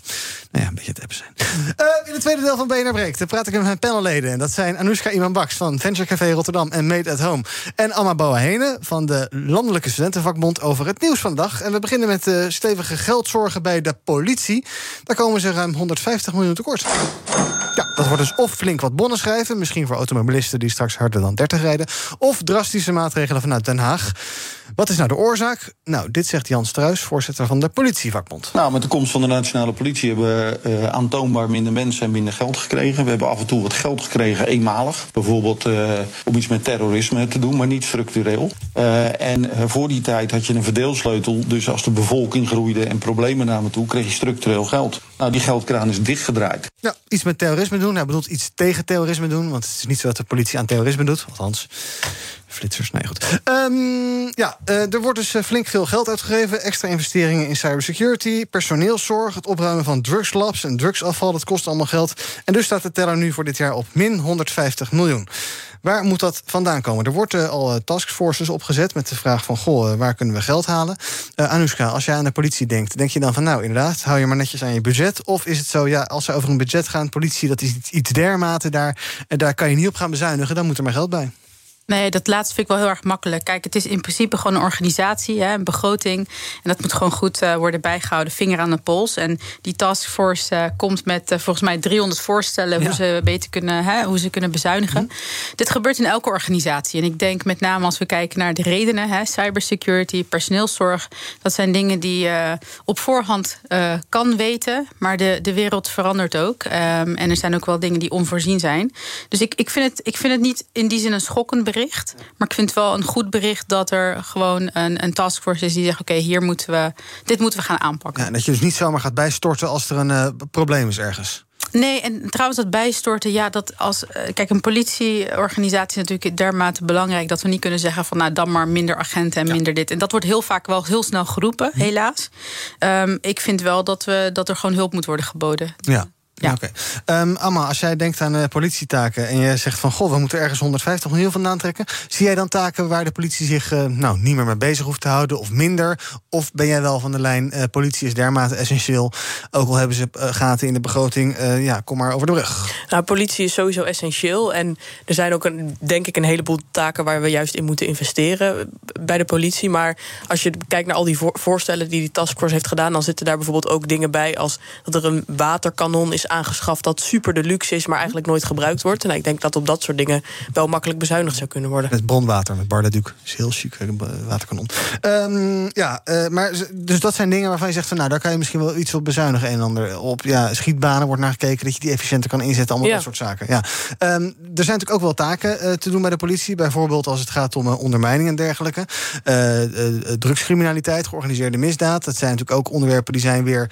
beetje het appen zijn. In het tweede deel van BNR Breekt praat ik met mijn panelleden. En dat zijn Anoushka Iman-Baks van Venture Café Rotterdam en Made at Home. En Amma Boahene van de Landelijke Studentenvakbond over het nieuws van de dag. En we beginnen met stevige geldzorgen bij de politie. Daar komen ze ruim 150 miljoen tekort. Ja, dat wordt dus of flink wat bonnen schrijven, misschien voor automobilisten die straks harder dan 30 rijden, of drastische maatregelen vanuit Den Haag. Wat is nou de oorzaak? Nou, dit zegt Jan Struijs, voorzitter van de Politievakbond. Nou, met de komst van de nationale politie hebben we aantoonbaar minder mensen en minder geld gekregen. We hebben af en toe wat geld gekregen, eenmalig. Bijvoorbeeld om iets met terrorisme te doen, maar niet structureel. Voor die tijd had je een verdeelsleutel. Dus als de bevolking groeide en problemen namen toe, kreeg je structureel geld. Nou, die geldkraan is dichtgedraaid. Ja, iets met terrorisme doen. Hij bedoelt iets tegen terrorisme doen. Want het is niet zo dat de politie aan terrorisme doet. Althans, flitsers, nee goed. Er wordt dus flink veel geld uitgegeven. Extra investeringen in cybersecurity, personeelszorg, het opruimen van drugslabs en drugsafval. Dat kost allemaal geld. En dus staat de teller nu voor dit jaar op min 150 miljoen. Waar moet dat vandaan komen? Er wordt al taskforces opgezet met de vraag van, waar kunnen we geld halen? Anoushka, als jij aan de politie denkt, denk je dan van, nou inderdaad, hou je maar netjes aan je budget? Of is het zo, ja, als ze over een budget gaan, politie, dat is iets dermate daar kan je niet op gaan bezuinigen, dan moet er maar geld bij. Nee, dat laatste vind ik wel heel erg makkelijk. Kijk, het is in principe gewoon een organisatie, een begroting. En dat moet gewoon goed worden bijgehouden, vinger aan de pols. En die taskforce komt met volgens mij 300 voorstellen... Ja. Hoe ze beter kunnen, hoe ze kunnen bezuinigen. Ja. Dit gebeurt in elke organisatie. En ik denk met name als we kijken naar de redenen, cybersecurity, personeelszorg, dat zijn dingen die op voorhand kan weten, maar de wereld verandert ook. En er zijn ook wel dingen die onvoorzien zijn. Dus ik vind het niet in die zin een schokkend bericht. Maar ik vind het wel een goed bericht dat er gewoon een taskforce is die zegt, oké, dit moeten we gaan aanpakken. Ja, dat je dus niet zomaar gaat bijstorten als er een probleem is ergens. Nee, en trouwens dat bijstorten, een politieorganisatie is natuurlijk dermate belangrijk dat we niet kunnen zeggen van, nou, dan maar minder agenten en minder dit. En dat wordt heel vaak wel heel snel geroepen, helaas. Ik vind wel dat er gewoon hulp moet worden geboden. Ja. Ja. Okay. Amma, als jij denkt aan politietaken en je zegt van... we moeten ergens 150 miljoen vandaan trekken... zie jij dan taken waar de politie zich niet meer mee bezig hoeft te houden... of minder? Of ben jij wel van de lijn, politie is dermate essentieel... ook al hebben ze gaten in de begroting, kom maar over de brug. Nou, politie is sowieso essentieel. En er zijn ook, een heleboel taken... waar we juist in moeten investeren bij de politie. Maar als je kijkt naar al die voorstellen die taskforce heeft gedaan... dan zitten daar bijvoorbeeld ook dingen bij... als dat er een waterkanon is aangeschaft dat super de luxe is... maar eigenlijk nooit gebruikt wordt. En ik denk dat op dat soort dingen wel makkelijk bezuinigd zou kunnen worden. Met bronwater, met Bardaduc. Dat is heel chic, een waterkanon. Dus dat zijn dingen waarvan je zegt... daar kan je misschien wel iets op bezuinigen. Een en ander op schietbanen wordt naar gekeken... dat je die efficiënter kan inzetten, allemaal dat soort zaken. Ja. Er zijn natuurlijk ook wel taken te doen bij de politie. Bijvoorbeeld als het gaat om ondermijning en dergelijke. Drugscriminaliteit, georganiseerde misdaad. Dat zijn natuurlijk ook onderwerpen die zijn weer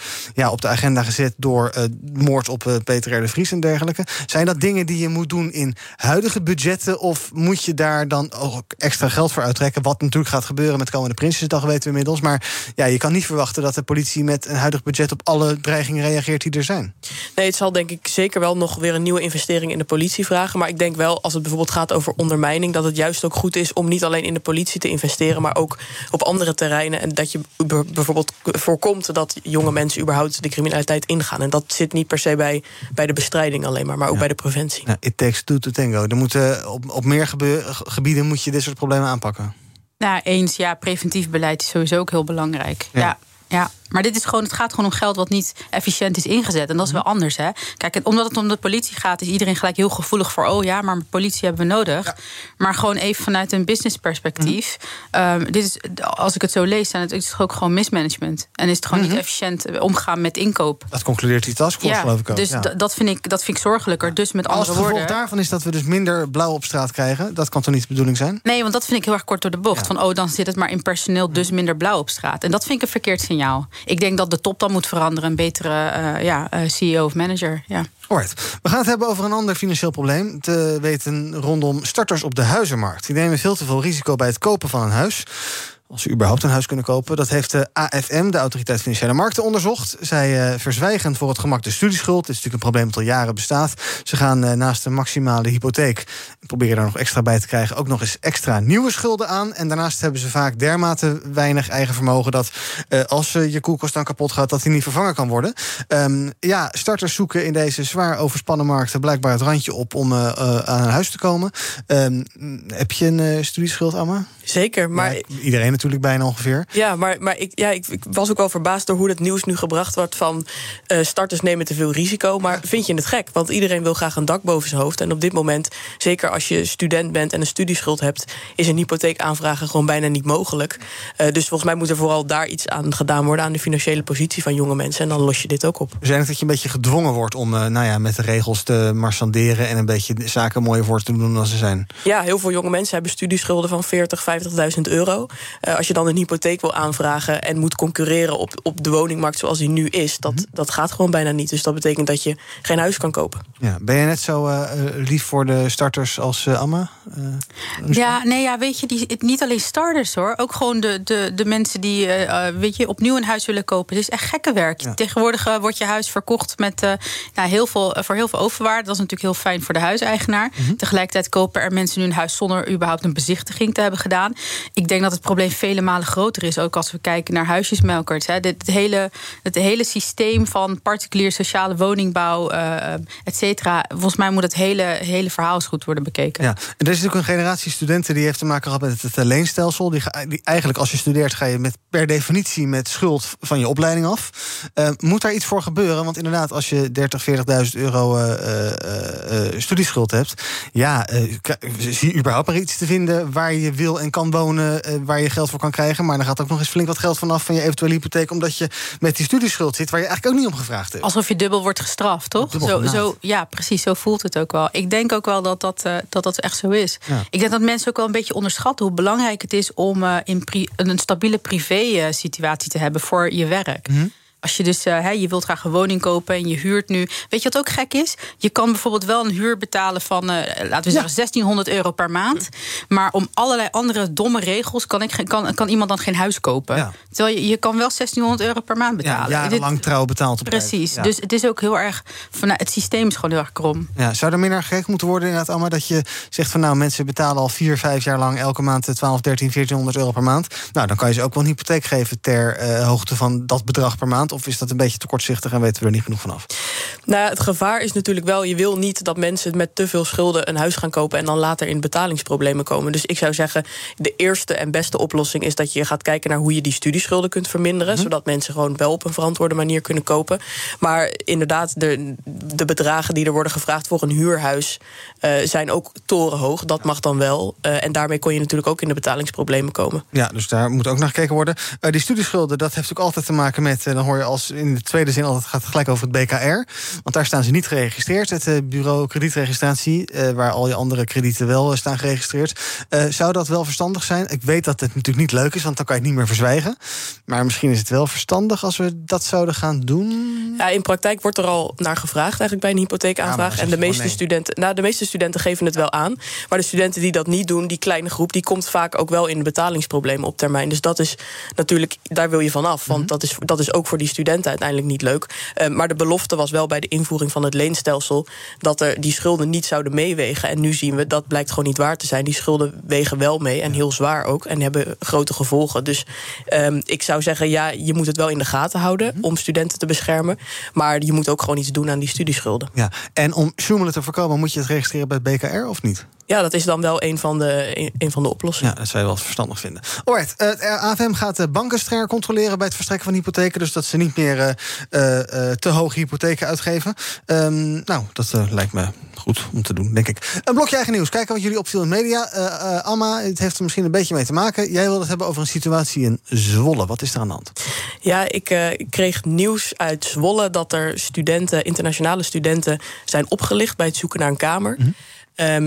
op de agenda gezet... door moord op Peter R. de Vries en dergelijke. Zijn dat dingen die je moet doen in huidige budgetten... of moet je daar dan ook extra geld voor uittrekken? Wat natuurlijk gaat gebeuren met komende Prinsjesdag weten we inmiddels. Maar je kan niet verwachten dat de politie met een huidig budget... op alle dreigingen reageert die er zijn. Nee, het zal denk ik zeker wel nog weer een nieuwe investering... in de politie vragen. Maar ik denk wel, als het bijvoorbeeld gaat over ondermijning... dat het juist ook goed is om niet alleen in de politie te investeren... maar ook op andere terreinen. En dat je bijvoorbeeld voorkomt dat jonge mensen... überhaupt de criminaliteit ingaan. En dat zit niet per se bij de bestrijding alleen maar ook bij de preventie. Nou, it takes two to tango. Er moeten op meer gebieden moet je dit soort problemen aanpakken. Nou, eens, preventief beleid is sowieso ook heel belangrijk. Ja. Maar dit is gewoon, het gaat gewoon om geld wat niet efficiënt is ingezet. En dat is wel anders, hè. Kijk, omdat het om de politie gaat, is iedereen gelijk heel gevoelig voor... maar politie hebben we nodig. Ja. Maar gewoon even vanuit een businessperspectief. Dit is, als ik het zo lees, dan is het ook gewoon mismanagement. En is het gewoon niet efficiënt omgaan met inkoop. Dat concludeert die taskforce, geloof ik ook. Dus dat vind ik zorgelijker. Ja. Dus met andere woorden... Als het gevolg daarvan is dat we dus minder blauw op straat krijgen... dat kan toch niet de bedoeling zijn? Nee, want dat vind ik heel erg kort door de bocht. Ja. Van, dan zit het maar in personeel, dus minder blauw op straat. En dat vind ik een verkeerd signaal. Ik denk dat de top dan moet veranderen. Een betere CEO of manager. Ja. Alright. We gaan het hebben over een ander financieel probleem. Te weten rondom starters op de huizenmarkt. Die nemen veel te veel risico bij het kopen van een huis. Als ze überhaupt een huis kunnen kopen. Dat heeft de AFM, de Autoriteit Financiële Markten, onderzocht. Zij verzwijgen voor het gemak de studieschuld. Dit is natuurlijk een probleem dat al jaren bestaat. Ze gaan naast de maximale hypotheek... proberen daar nog extra bij te krijgen... ook nog eens extra nieuwe schulden aan. En daarnaast hebben ze vaak dermate weinig eigen vermogen... dat als je koelkast dan kapot gaat, dat die niet vervangen kan worden. Starters zoeken in deze zwaar overspannen markten... blijkbaar het randje op om aan een huis te komen. Heb je een studieschuld, Amma? Zeker, maar... Ja, iedereen natuurlijk bijna ongeveer. Ja, maar ik was ook wel verbaasd door hoe dat nieuws nu gebracht wordt... van starters nemen te veel risico. Maar vind je het gek? Want iedereen wil graag een dak boven zijn hoofd. En op dit moment, zeker als je student bent en een studieschuld hebt... is een hypotheek aanvragen gewoon bijna niet mogelijk. Dus volgens mij moet er vooral daar iets aan gedaan worden... aan de financiële positie van jonge mensen. En dan los je dit ook op. Dus eigenlijk dat je een beetje gedwongen wordt om met de regels te marchanderen... en een beetje zaken mooier voor te doen dan ze zijn. Ja, heel veel jonge mensen hebben studieschulden van 40.000, 50.000 euro... Als je dan een hypotheek wil aanvragen en moet concurreren op de woningmarkt zoals die nu is... dat gaat gewoon bijna niet. Dus dat betekent dat je geen huis kan kopen. Ja, ben je net zo lief voor de starters als Amma? Weet je, niet alleen starters hoor. Ook gewoon de mensen die opnieuw een huis willen kopen. Het is echt gekke werk. Ja. Tegenwoordig wordt je huis verkocht met voor heel veel overwaarde. Dat is natuurlijk heel fijn voor de huiseigenaar. Mm-hmm. Tegelijkertijd kopen er mensen nu een huis zonder überhaupt een bezichtiging te hebben gedaan. Ik denk dat het probleem vele malen groter is, ook als we kijken naar huisjesmelkers. Het hele systeem van particulier sociale woningbouw, et cetera. Volgens mij moet het hele verhaal eens goed worden bekeken. Ja, en er is natuurlijk een generatie studenten die heeft te maken gehad met het leenstelsel. Die eigenlijk, als je studeert, ga je per definitie met schuld van je opleiding af. Moet daar iets voor gebeuren? Want inderdaad, als je 30.000, 40.000 euro studieschuld hebt, zie je überhaupt maar iets te vinden waar je wil en kan wonen, waar je geld voor kan krijgen, maar dan gaat ook nog eens flink wat geld vanaf van je eventuele hypotheek, omdat je met die studieschuld zit, waar je eigenlijk ook niet om gevraagd hebt. Alsof je dubbel wordt gestraft, toch? Precies, zo voelt het ook wel. Ik denk ook wel dat echt zo is. Ja. Ik denk dat mensen ook wel een beetje onderschatten hoe belangrijk het is om een stabiele privé-situatie te hebben voor je werk. Mm-hmm. Als je dus, je wilt graag een woning kopen en je huurt nu. Weet je wat ook gek is? Je kan bijvoorbeeld wel een huur betalen van, laten we zeggen, €1.600 per maand. Maar om allerlei andere domme regels kan iemand dan geen huis kopen. Ja. Terwijl je kan wel €1.600 per maand betalen. Ja, jarenlang trouw betaald. Precies, ja. Dus het is ook heel erg, het systeem is gewoon heel erg krom. Ja, zou er meer naar gekeken moeten worden inderdaad, Amma, dat je zegt van mensen betalen al 4-5 jaar lang elke maand €1.200, €1.300, €1.400 per maand. Nou, dan kan je ze ook wel een hypotheek geven ter hoogte van dat bedrag per maand. Of is dat een beetje te kortzichtig en weten we er niet genoeg vanaf? Nou, het gevaar is natuurlijk wel, je wil niet dat mensen met te veel schulden een huis gaan kopen en dan later in betalingsproblemen komen. Dus ik zou zeggen, de eerste en beste oplossing is dat je gaat kijken naar hoe je die studieschulden kunt verminderen, zodat mensen gewoon wel op een verantwoorde manier kunnen kopen. Maar inderdaad, de bedragen die er worden gevraagd voor een huurhuis zijn ook torenhoog. Dat mag dan wel. En daarmee kon je natuurlijk ook in de betalingsproblemen komen. Ja, dus daar moet ook naar gekeken worden. Die studieschulden, dat heeft ook altijd te maken met, dan hoor je als in de tweede zin altijd gaat gelijk over het BKR. Want daar staan ze niet geregistreerd. Het Bureau kredietregistratie, waar al je andere kredieten wel staan geregistreerd. Zou dat wel verstandig zijn? Ik weet dat het natuurlijk niet leuk is, want dan kan je het niet meer verzwijgen. Maar misschien is het wel verstandig als we dat zouden gaan doen? Ja, in praktijk wordt er al naar gevraagd eigenlijk bij een hypotheekaanvraag. Ja, en de meeste studenten geven het wel aan. Maar de studenten die dat niet doen, die kleine groep, die komt vaak ook wel in de betalingsproblemen op termijn. Dus dat is natuurlijk, daar wil je van af. Want dat is ook voor die studenten uiteindelijk niet leuk. Maar de belofte was wel bij de invoering van het leenstelsel dat er die schulden niet zouden meewegen. En nu zien we, dat blijkt gewoon niet waar te zijn. Die schulden wegen wel mee en heel zwaar ook. En hebben grote gevolgen. Dus ik zou zeggen, ja, je moet het wel in de gaten houden om studenten te beschermen. Maar je moet ook gewoon iets doen aan die studieschulden. Ja. En om sjoemelen te voorkomen, moet je het registreren bij het BKR of niet? Ja, dat is dan wel een van de oplossingen. Ja, dat zou je wel verstandig vinden. Alright, het AFM gaat de banken strenger controleren bij het verstrekken van hypotheken, dus dat ze niet meer te hoge hypotheken uitgeven. Dat lijkt me goed om te doen, denk ik. Een blokje eigen nieuws. Kijken wat jullie opviel in media. Amma, het heeft er misschien een beetje mee te maken. Jij wilde het hebben over een situatie in Zwolle. Wat is er aan de hand? Ja, ik kreeg nieuws uit Zwolle dat er internationale studenten zijn opgelicht bij het zoeken naar een kamer.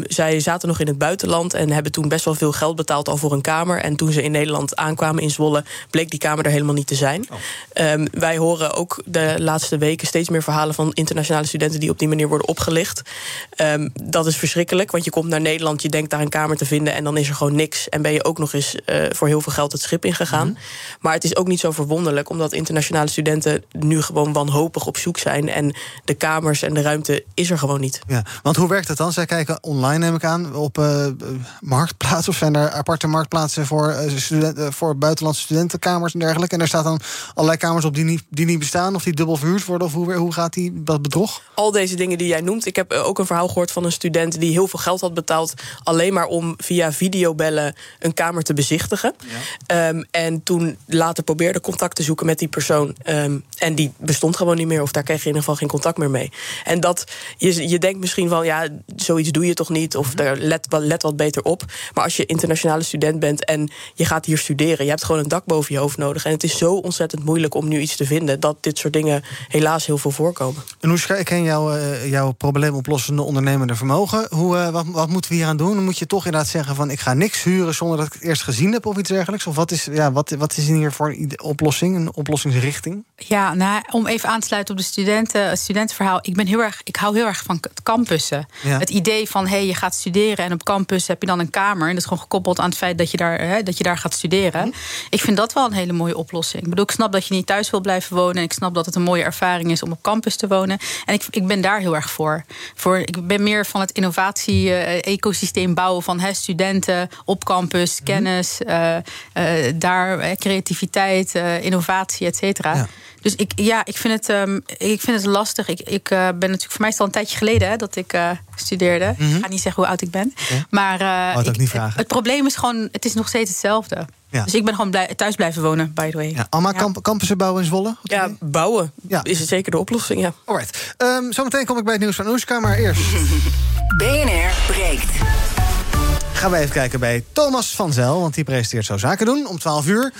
Zij zaten nog in het buitenland en hebben toen best wel veel geld betaald al voor een kamer. En toen ze in Nederland aankwamen in Zwolle, bleek die kamer er helemaal niet te zijn. Oh. Wij horen ook de laatste weken steeds meer verhalen van internationale studenten die op die manier worden opgelicht. Dat is verschrikkelijk, want je komt naar Nederland, je denkt daar een kamer te vinden en dan is er gewoon niks. En ben je ook nog eens voor heel veel geld het schip ingegaan. Maar het is ook niet zo verwonderlijk, omdat internationale studenten nu gewoon wanhopig op zoek zijn. En de kamers en de ruimte is er gewoon niet. Ja, want hoe werkt het dan? Zij kijken online, neem ik aan, op marktplaatsen? Of zijn er aparte marktplaatsen voor buitenlandse studentenkamers en dergelijke? En er staan dan allerlei kamers op die niet bestaan, of die dubbel verhuurd worden, of hoe gaat dat bedrog? Al deze dingen die jij noemt. Ik heb ook een verhaal gehoord van een student die heel veel geld had betaald alleen maar om via videobellen een kamer te bezichtigen. Ja. En toen later probeerde contact te zoeken met die persoon. En die bestond gewoon niet meer, of daar kreeg je in ieder geval geen contact meer mee. En dat, je denkt misschien van, ja, zoiets doe je toch niet, of daar let wat beter op. Maar als je internationale student bent en je gaat hier studeren, je hebt gewoon een dak boven je hoofd nodig. En het is zo ontzettend moeilijk om nu iets te vinden dat dit soort dingen helaas heel veel voorkomen. En Anoushka, ik ken jouw probleemoplossende ondernemende vermogen. Wat moeten we hier aan doen? Dan moet je toch inderdaad zeggen van, ik ga niks huren zonder dat ik het eerst gezien heb of iets dergelijks? Of wat is hier voor oplossing, een oplossingsrichting? Ja, om even aan te sluiten op de studentenverhaal. Ik hou heel erg van campussen. Ja. Het idee van, je gaat studeren en op campus heb je dan een kamer. En dat is gewoon gekoppeld aan het feit dat je daar gaat studeren. Ik vind dat wel een hele mooie oplossing. Ik bedoel, ik snap dat je niet thuis wil blijven wonen. En ik snap dat het een mooie ervaring is om op campus te wonen. En ik ben daar heel erg voor. Ik ben meer van het innovatie-ecosysteem bouwen van studenten op campus, kennis, creativiteit, innovatie, et cetera. Ja. Dus ik vind het lastig. Ik ben natuurlijk, voor mij is het al een tijdje geleden dat ik studeerde. Ik ga niet zeggen hoe oud ik ben. Okay. Maar het probleem is gewoon, het is nog steeds hetzelfde. Ja. Dus ik ben gewoon thuis blijven wonen, by the way. Ja, Amma, campussen bouwen in Zwolle? Ja, bouwen is het zeker de oplossing, ja. Alright. Zometeen kom ik bij het nieuws van Anoushka, maar eerst BNR breekt. Gaan wij even kijken bij Thomas van Zijl, want die presenteert Zo Zaken Doen om 12 uur.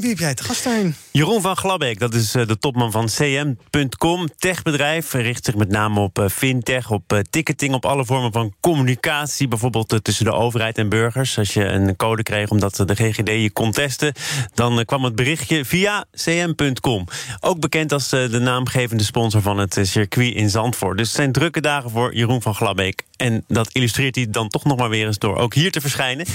Wie heb jij te gast daarin? Jeroen van Glabbeek, dat is de topman van cm.com. Techbedrijf, richt zich met name op fintech, op ticketing, op alle vormen van communicatie. Bijvoorbeeld tussen de overheid en burgers. Als je een code kreeg omdat de GGD je kon testen, dan kwam het berichtje via cm.com. Ook bekend als de naamgevende sponsor van het circuit in Zandvoort. Dus het zijn drukke dagen voor Jeroen van Glabbeek. En dat illustreert hij dan toch nog maar weer eens door ook hier te verschijnen.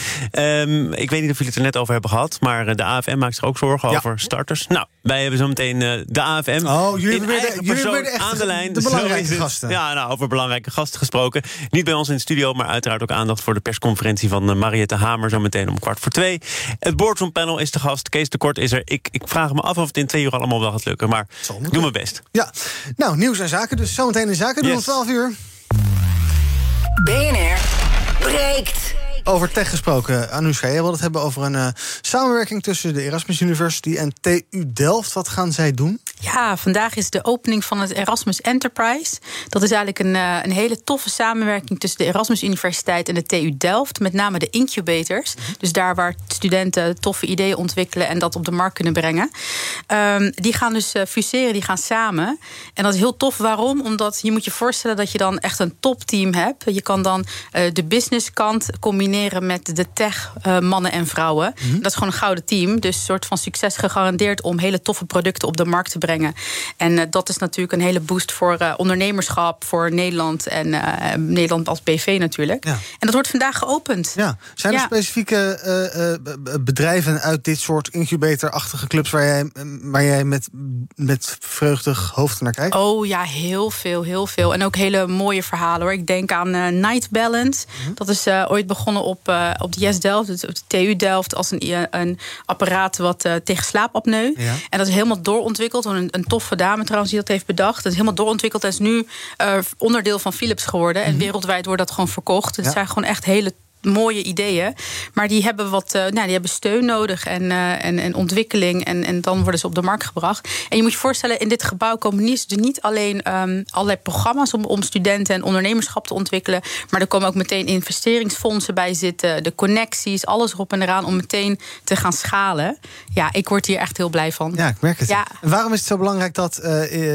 Ik weet niet of jullie het er net over hebben gehad, maar de AFM maakt zich ook zorgen over starters. Nou, wij hebben zo meteen de AFM. Oh, jullie hebben echt aan de lijn. De belangrijke gasten. Ja, nou, over belangrijke gasten gesproken. Niet bij ons in de studio, maar uiteraard ook aandacht voor de persconferentie van Mariette Hamer zo meteen om 14:15. Het boardroompanel is te gast. Kees de Kort is er. Ik vraag me af of het in 2 uur allemaal wel gaat lukken, maar ik doe mijn best. Ja, nou, nieuws en zaken. Dus zo meteen in zaken doen om 12 uur. BNR breekt. Over tech gesproken, Anoushka, jij wil het hebben over een samenwerking tussen de Erasmus University en TU Delft. Wat gaan zij doen? Ja, vandaag is de opening van het Erasmus Enterprise. Dat is eigenlijk een hele toffe samenwerking tussen de Erasmus Universiteit en de TU Delft. Met name de incubators. Dus daar waar studenten toffe ideeën ontwikkelen en dat op de markt kunnen brengen. Die gaan dus fuseren, die gaan samen. En dat is heel tof. Waarom? Omdat je moet je voorstellen dat je dan echt een topteam hebt. Je kan dan de businesskant combineren met de tech mannen en vrouwen. Mm-hmm. Dat is gewoon een gouden team. Dus een soort van succes gegarandeerd om hele toffe producten op de markt te brengen. En dat is natuurlijk een hele boost voor ondernemerschap, voor Nederland en Nederland als BV natuurlijk. Ja. En dat wordt vandaag geopend. Ja. Zijn er specifieke bedrijven uit dit soort incubator-achtige clubs waar jij met vreugdig hoofd naar kijkt? Oh ja, heel veel. En ook hele mooie verhalen hoor. Ik denk aan Night Balance. Mm-hmm. Dat is ooit begonnen op de Yes Delft, dus op de TU Delft, als een apparaat wat tegen slaapapneu. Ja. En dat is helemaal doorontwikkeld. Een toffe dame trouwens die dat heeft bedacht. Dat is helemaal doorontwikkeld en is nu onderdeel van Philips geworden. Mm-hmm. En wereldwijd wordt dat gewoon verkocht. Het zijn gewoon echt hele mooie ideeën. Maar die hebben steun nodig en ontwikkeling. En dan worden ze op de markt gebracht. En je moet je voorstellen, in dit gebouw komen niet alleen allerlei programma's om studenten en ondernemerschap te ontwikkelen. Maar er komen ook meteen investeringsfondsen bij zitten. De connecties, alles erop en eraan om meteen te gaan schalen. Ja, ik word hier echt heel blij van. Ja, ik merk het. Ja. Waarom is het zo belangrijk dat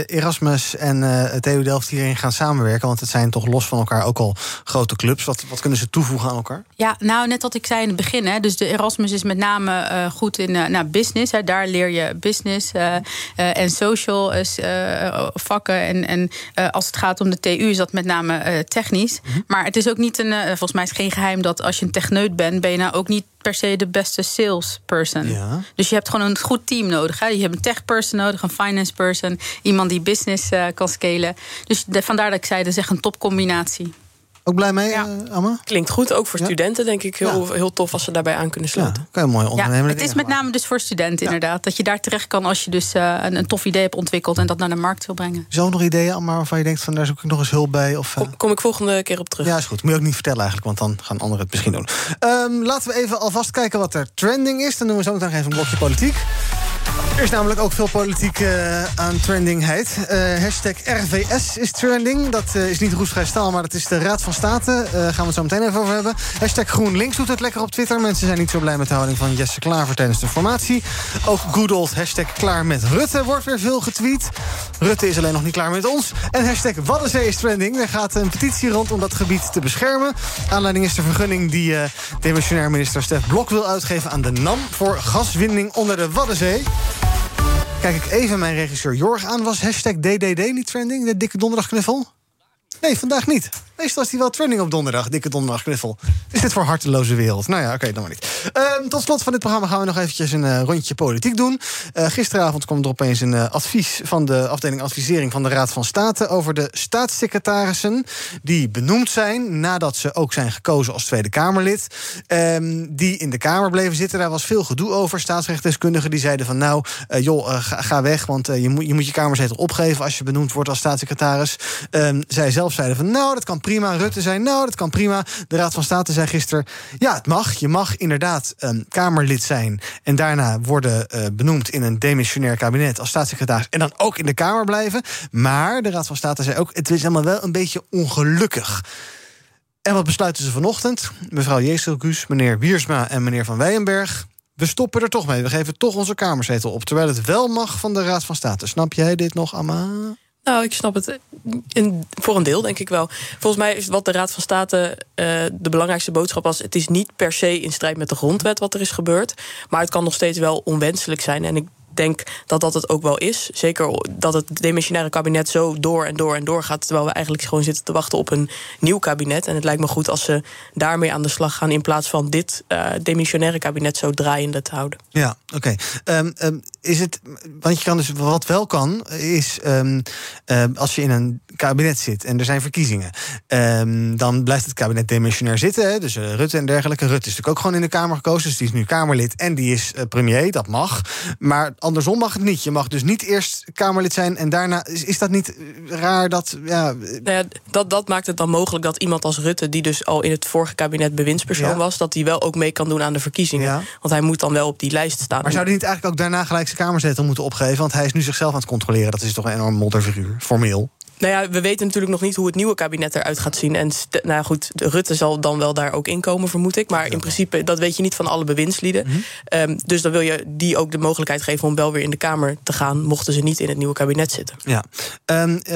Erasmus en TU Delft hierin gaan samenwerken? Want het zijn toch los van elkaar ook al grote clubs. Wat kunnen ze toevoegen aan elkaar? Ja, nou, net wat ik zei in het begin. Hè, dus de Erasmus is met name goed in business. Hè, daar leer je business en social vakken. En als het gaat om de TU is dat met name technisch. Mm-hmm. Maar het is ook niet volgens mij is het geen geheim dat als je een techneut bent, ben je nou ook niet per se de beste salesperson. Ja. Dus je hebt gewoon een goed team nodig. Hè? Je hebt een techperson nodig, een finance person. Iemand die business kan scalen. Dus vandaar dat ik zei, dat is echt een topcombinatie. Ook blij mee, Amma? Klinkt goed, ook voor studenten denk ik heel tof als ze daarbij aan kunnen sluiten. Ja, mooi ondernemen. Ja, het is met name dus voor studenten inderdaad. Dat je daar terecht kan als je dus een tof idee hebt ontwikkeld en dat naar de markt wil brengen. Zo nog ideeën, Amma, waarvan je denkt van daar zoek ik nog eens hulp bij? Of, kom ik volgende keer op terug. Ja, is goed. Moet je ook niet vertellen eigenlijk, want dan gaan anderen het misschien doen. Laten we even alvast kijken wat er trending is. Dan doen we zo meteen even een blokje politiek. Er is namelijk ook veel politiek aan trendingheid. Hashtag RVS is trending. Dat is niet roestvrij staal, maar dat is de Raad van State. Gaan we het zo meteen even over hebben. Hashtag GroenLinks doet het lekker op Twitter. Mensen zijn niet zo blij met de houding van Jesse Klaver tijdens de formatie. Ook good old hashtag klaar met Rutte wordt weer veel getweet. Rutte is alleen nog niet klaar met ons. En hashtag Waddenzee is trending. Er gaat een petitie rond om dat gebied te beschermen. Aanleiding is de vergunning die demissionair minister Stef Blok wil uitgeven aan de NAM voor gaswinning onder de Waddenzee. Kijk ik even mijn regisseur Jorg aan. Was hashtag DDD niet trending, de dikke donderdagknuffel? Nee, vandaag niet. Meestal is die wel trending op donderdag, dikke donderdagknuffel. Is dit voor harteloze wereld? Nou ja, oké, dan maar niet. Tot slot van dit programma gaan we nog eventjes een rondje politiek doen. Gisteravond kwam er opeens een advies van de afdeling advisering van de Raad van State over de staatssecretarissen die benoemd zijn nadat ze ook zijn gekozen als Tweede Kamerlid. Die in de Kamer bleven zitten. Daar was veel gedoe over. Staatsrechtdeskundigen die zeiden van ga weg, want je moet je kamerzetel opgeven als je benoemd wordt als staatssecretaris. Zij zelf zeiden van dat kan prima. Rutte zei, dat kan prima. De Raad van State zei gisteren, het mag. Je mag inderdaad Kamerlid zijn en daarna worden benoemd in een demissionair kabinet als staatssecretaris en dan ook in de Kamer blijven. Maar de Raad van State zei ook, het is allemaal wel een beetje ongelukkig. En wat besluiten ze vanochtend? Mevrouw Jesse Guus, meneer Wiersma en meneer Van Nijenberg we stoppen er toch mee. We geven toch onze kamerzetel op. Terwijl het wel mag van de Raad van State. Snap jij dit nog, Amma? Nou, ik snap het voor een deel, denk ik wel. Volgens mij is wat de Raad van State de belangrijkste boodschap was... het is niet per se in strijd met de grondwet wat er is gebeurd... maar het kan nog steeds wel onwenselijk zijn. En ik denk dat dat het ook wel is. Zeker dat het demissionaire kabinet zo door gaat... terwijl we eigenlijk gewoon zitten te wachten op een nieuw kabinet. En het lijkt me goed als ze daarmee aan de slag gaan... in plaats van dit demissionaire kabinet zo draaiende te houden. Ja, oké. Is het, want je kan dus, wat wel kan, is als je in een kabinet zit... en er zijn verkiezingen, dan blijft het kabinet demissionair zitten. Hè? Dus Rutte en dergelijke. Rutte is natuurlijk ook gewoon in de Kamer gekozen... dus die is nu Kamerlid en die is premier, dat mag. Maar andersom mag het niet. Je mag dus niet eerst Kamerlid zijn en daarna... Is dat niet raar dat... Ja... Nou ja, dat maakt het dan mogelijk dat iemand als Rutte... die dus al in het vorige kabinet bewindspersoon was... dat die wel ook mee kan doen aan de verkiezingen. Ja. Want hij moet dan wel op die lijst staan. Maar zou die niet eigenlijk ook daarna gelijk zijn kamerzetel moeten opgeven? Want hij is nu zichzelf aan het controleren. Dat is toch een enorm modderfiguur, formeel. Nou ja, we weten natuurlijk nog niet hoe het nieuwe kabinet eruit gaat zien. En nou goed, Rutte zal dan wel daar ook in komen, vermoed ik. Maar in principe, dat weet je niet van alle bewindslieden. Mm-hmm. Dus dan wil je die ook de mogelijkheid geven om wel weer in de Kamer te gaan... mochten ze niet in het nieuwe kabinet zitten. Ja,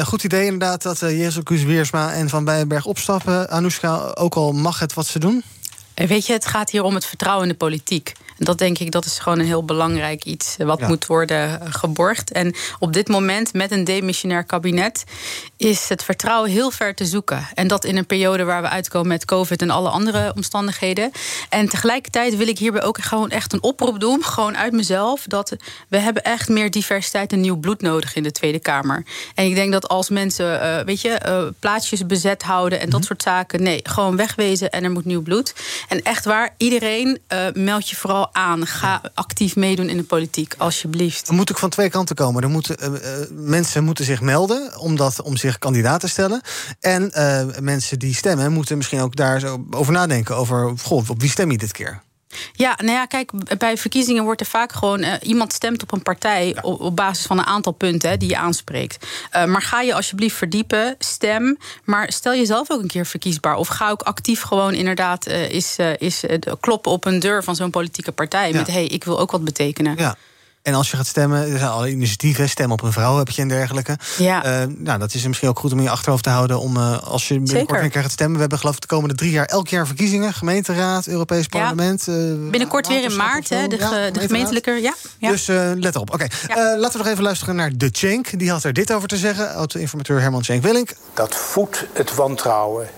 goed idee inderdaad dat Jesse Guus Wiersma en Van Nijenberg opstappen. Anoushka, ook al mag het wat ze doen? Weet je, het gaat hier om het vertrouwen in de politiek. Dat denk ik, dat is gewoon een heel belangrijk iets... wat moet worden geborgd. En op dit moment, met een demissionair kabinet... is het vertrouwen heel ver te zoeken. En dat in een periode waar we uitkomen met COVID... en alle andere omstandigheden. En tegelijkertijd wil ik hierbij ook gewoon echt een oproep doen... gewoon uit mezelf, dat we hebben echt meer diversiteit... en nieuw bloed nodig in de Tweede Kamer. En ik denk dat als mensen, plaatsjes bezet houden... en dat soort zaken, nee, gewoon wegwezen en er moet nieuw bloed. En echt waar, iedereen meld je vooral aan. Ga actief meedoen in de politiek, alsjeblieft. Er moet ook van twee kanten komen. Er moeten, mensen moeten zich melden om zich kandidaat te stellen. En mensen die stemmen moeten misschien ook daar zo over nadenken. Over, goh, op wie stem je dit keer? Ja, nou ja, kijk, bij verkiezingen wordt er vaak gewoon... iemand stemt op een partij op basis van een aantal punten die je aanspreekt. Maar ga je alsjeblieft verdiepen, stem... maar stel jezelf ook een keer verkiesbaar. Of ga ook actief gewoon inderdaad kloppen op een deur van zo'n politieke partij... met, ik wil ook wat betekenen. Ja. En als je gaat stemmen, er zijn alle initiatieven... stem op een vrouw heb je en dergelijke. Ja. Nou, dat is misschien ook goed om in je achterhoofd te houden... om als je binnenkort een keer gaat stemmen... we hebben geloof ik de komende 3 jaar elk jaar verkiezingen... gemeenteraad, Europees parlement... binnenkort weer in maart, hè, de gemeentelijke... Ja. Dus let op. Oké. Laten we nog even luisteren naar de Tjeenk. Die had er dit over te zeggen, oud-informateur Herman Tjeenk Willink. Dat voedt het wantrouwen...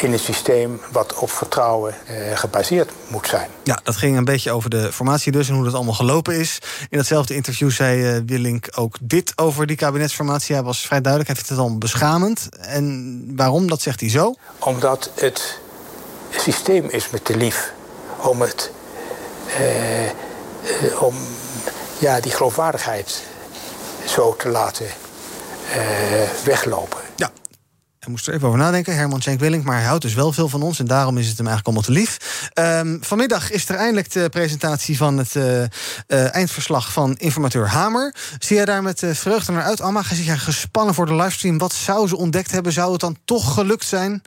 in een systeem wat op vertrouwen gebaseerd moet zijn. Ja, dat ging een beetje over de formatie dus en hoe dat allemaal gelopen is. In datzelfde interview zei Willink ook dit over die kabinetsformatie. Hij was vrij duidelijk, hij vindt het dan beschamend. En waarom, dat zegt hij zo? Omdat het systeem is met de lief om het, die geloofwaardigheid zo te laten weglopen. Ja. Hij moest er even over nadenken, Herman Tjeenk Willink... maar hij houdt dus wel veel van ons en daarom is het hem eigenlijk allemaal te lief. Vanmiddag is er eindelijk de presentatie van het eindverslag van informateur Hamer. Zie jij daar met vreugde naar uit, Amma? Zit jij gespannen voor de livestream? Wat zou ze ontdekt hebben? Zou het dan toch gelukt zijn?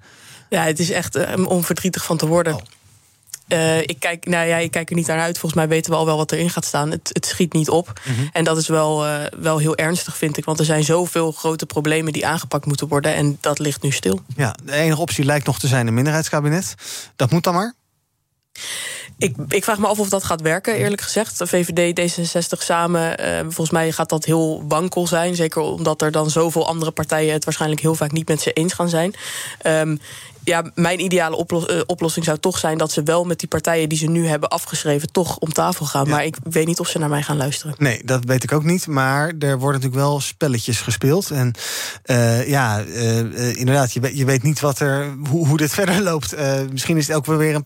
Ja, het is echt onverdrietig van te worden. Oh. Ik kijk er niet naar uit. Volgens mij weten we al wel wat erin gaat staan. Het schiet niet op. Mm-hmm. En dat is wel heel ernstig, vind ik. Want er zijn zoveel grote problemen die aangepakt moeten worden. En dat ligt nu stil. Ja, de enige optie lijkt nog te zijn een minderheidskabinet. Dat moet dan maar. Ik vraag me af of dat gaat werken, eerlijk gezegd. VVD, D66 samen, volgens mij gaat dat heel wankel zijn. Zeker omdat er dan zoveel andere partijen... het waarschijnlijk heel vaak niet met ze eens gaan zijn. Mijn ideale oplossing zou toch zijn... dat ze wel met die partijen die ze nu hebben afgeschreven... toch om tafel gaan. Ja. Maar ik weet niet of ze naar mij gaan luisteren. Nee, dat weet ik ook niet. Maar er worden natuurlijk wel spelletjes gespeeld. En inderdaad, je weet niet hoe dit verder loopt. Misschien is het elke keer weer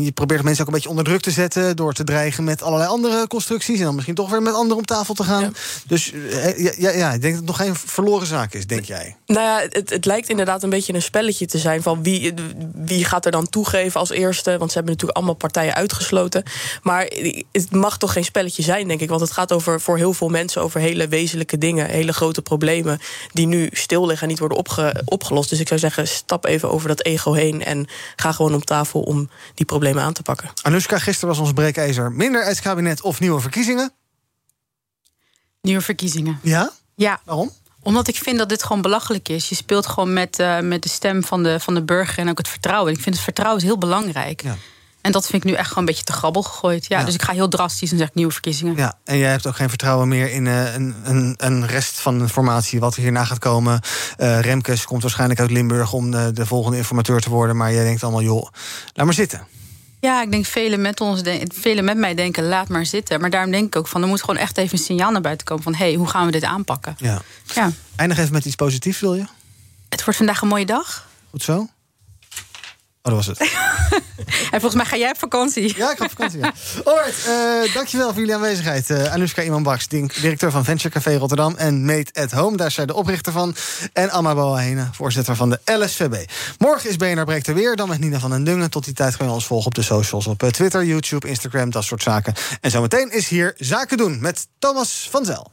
je probeert mensen ook een beetje onder druk te zetten... door te dreigen met allerlei andere constructies... en dan misschien toch weer met anderen om tafel te gaan. Ja. Dus ik denk dat het nog geen verloren zaak is, denk jij? Nou ja, het lijkt inderdaad een beetje een spelletje te zijn... van wie gaat er dan toegeven als eerste... want ze hebben natuurlijk allemaal partijen uitgesloten. Maar het mag toch geen spelletje zijn, denk ik... want het gaat voor heel veel mensen over hele wezenlijke dingen... hele grote problemen die nu stil liggen en niet worden opgelost. Dus ik zou zeggen, stap even over dat ego heen... en ga gewoon om tafel om die problemen aan te pakken. Anoushka, gisteren was ons breekijzer minderheidskabinet of nieuwe verkiezingen? Nieuwe verkiezingen. Ja? Ja. Waarom? Omdat ik vind dat dit gewoon belachelijk is. Je speelt gewoon met de stem van de burger en ook het vertrouwen. Ik vind het vertrouwen is heel belangrijk. Ja. En dat vind ik nu echt gewoon een beetje te grabbel gegooid. Ja, ja. Dus ik ga heel drastisch en zeg nieuwe verkiezingen. Ja, en jij hebt ook geen vertrouwen meer in een rest van de formatie wat hierna gaat komen. Remkes komt waarschijnlijk uit Limburg om de volgende informateur te worden. Maar jij denkt allemaal, joh, laat maar zitten. Ja, ik denk velen met mij denken, laat maar zitten. Maar daarom denk ik ook van, er moet gewoon echt even een signaal naar buiten komen van, hey, hoe gaan we dit aanpakken? Ja. Ja. Eindig even met iets positiefs, wil je? Het wordt vandaag een mooie dag. Goed zo. Oh, dat was het. En volgens mij ga jij op vakantie. Ja, ik ga op vakantie. Ja. Alright, dankjewel voor jullie aanwezigheid. Anoushka Iman-Baks, directeur van Venture Café Rotterdam en Made at Home. Daar is zij de oprichter van. En Amma Boahene, voorzitter van de LSVB. Morgen is BNR Breekt er weer, dan met Nina van den Dungen. Tot die tijd kun je ons volgen op de socials. Op Twitter, YouTube, Instagram, dat soort zaken. En zometeen is hier Zaken Doen met Thomas van Zel.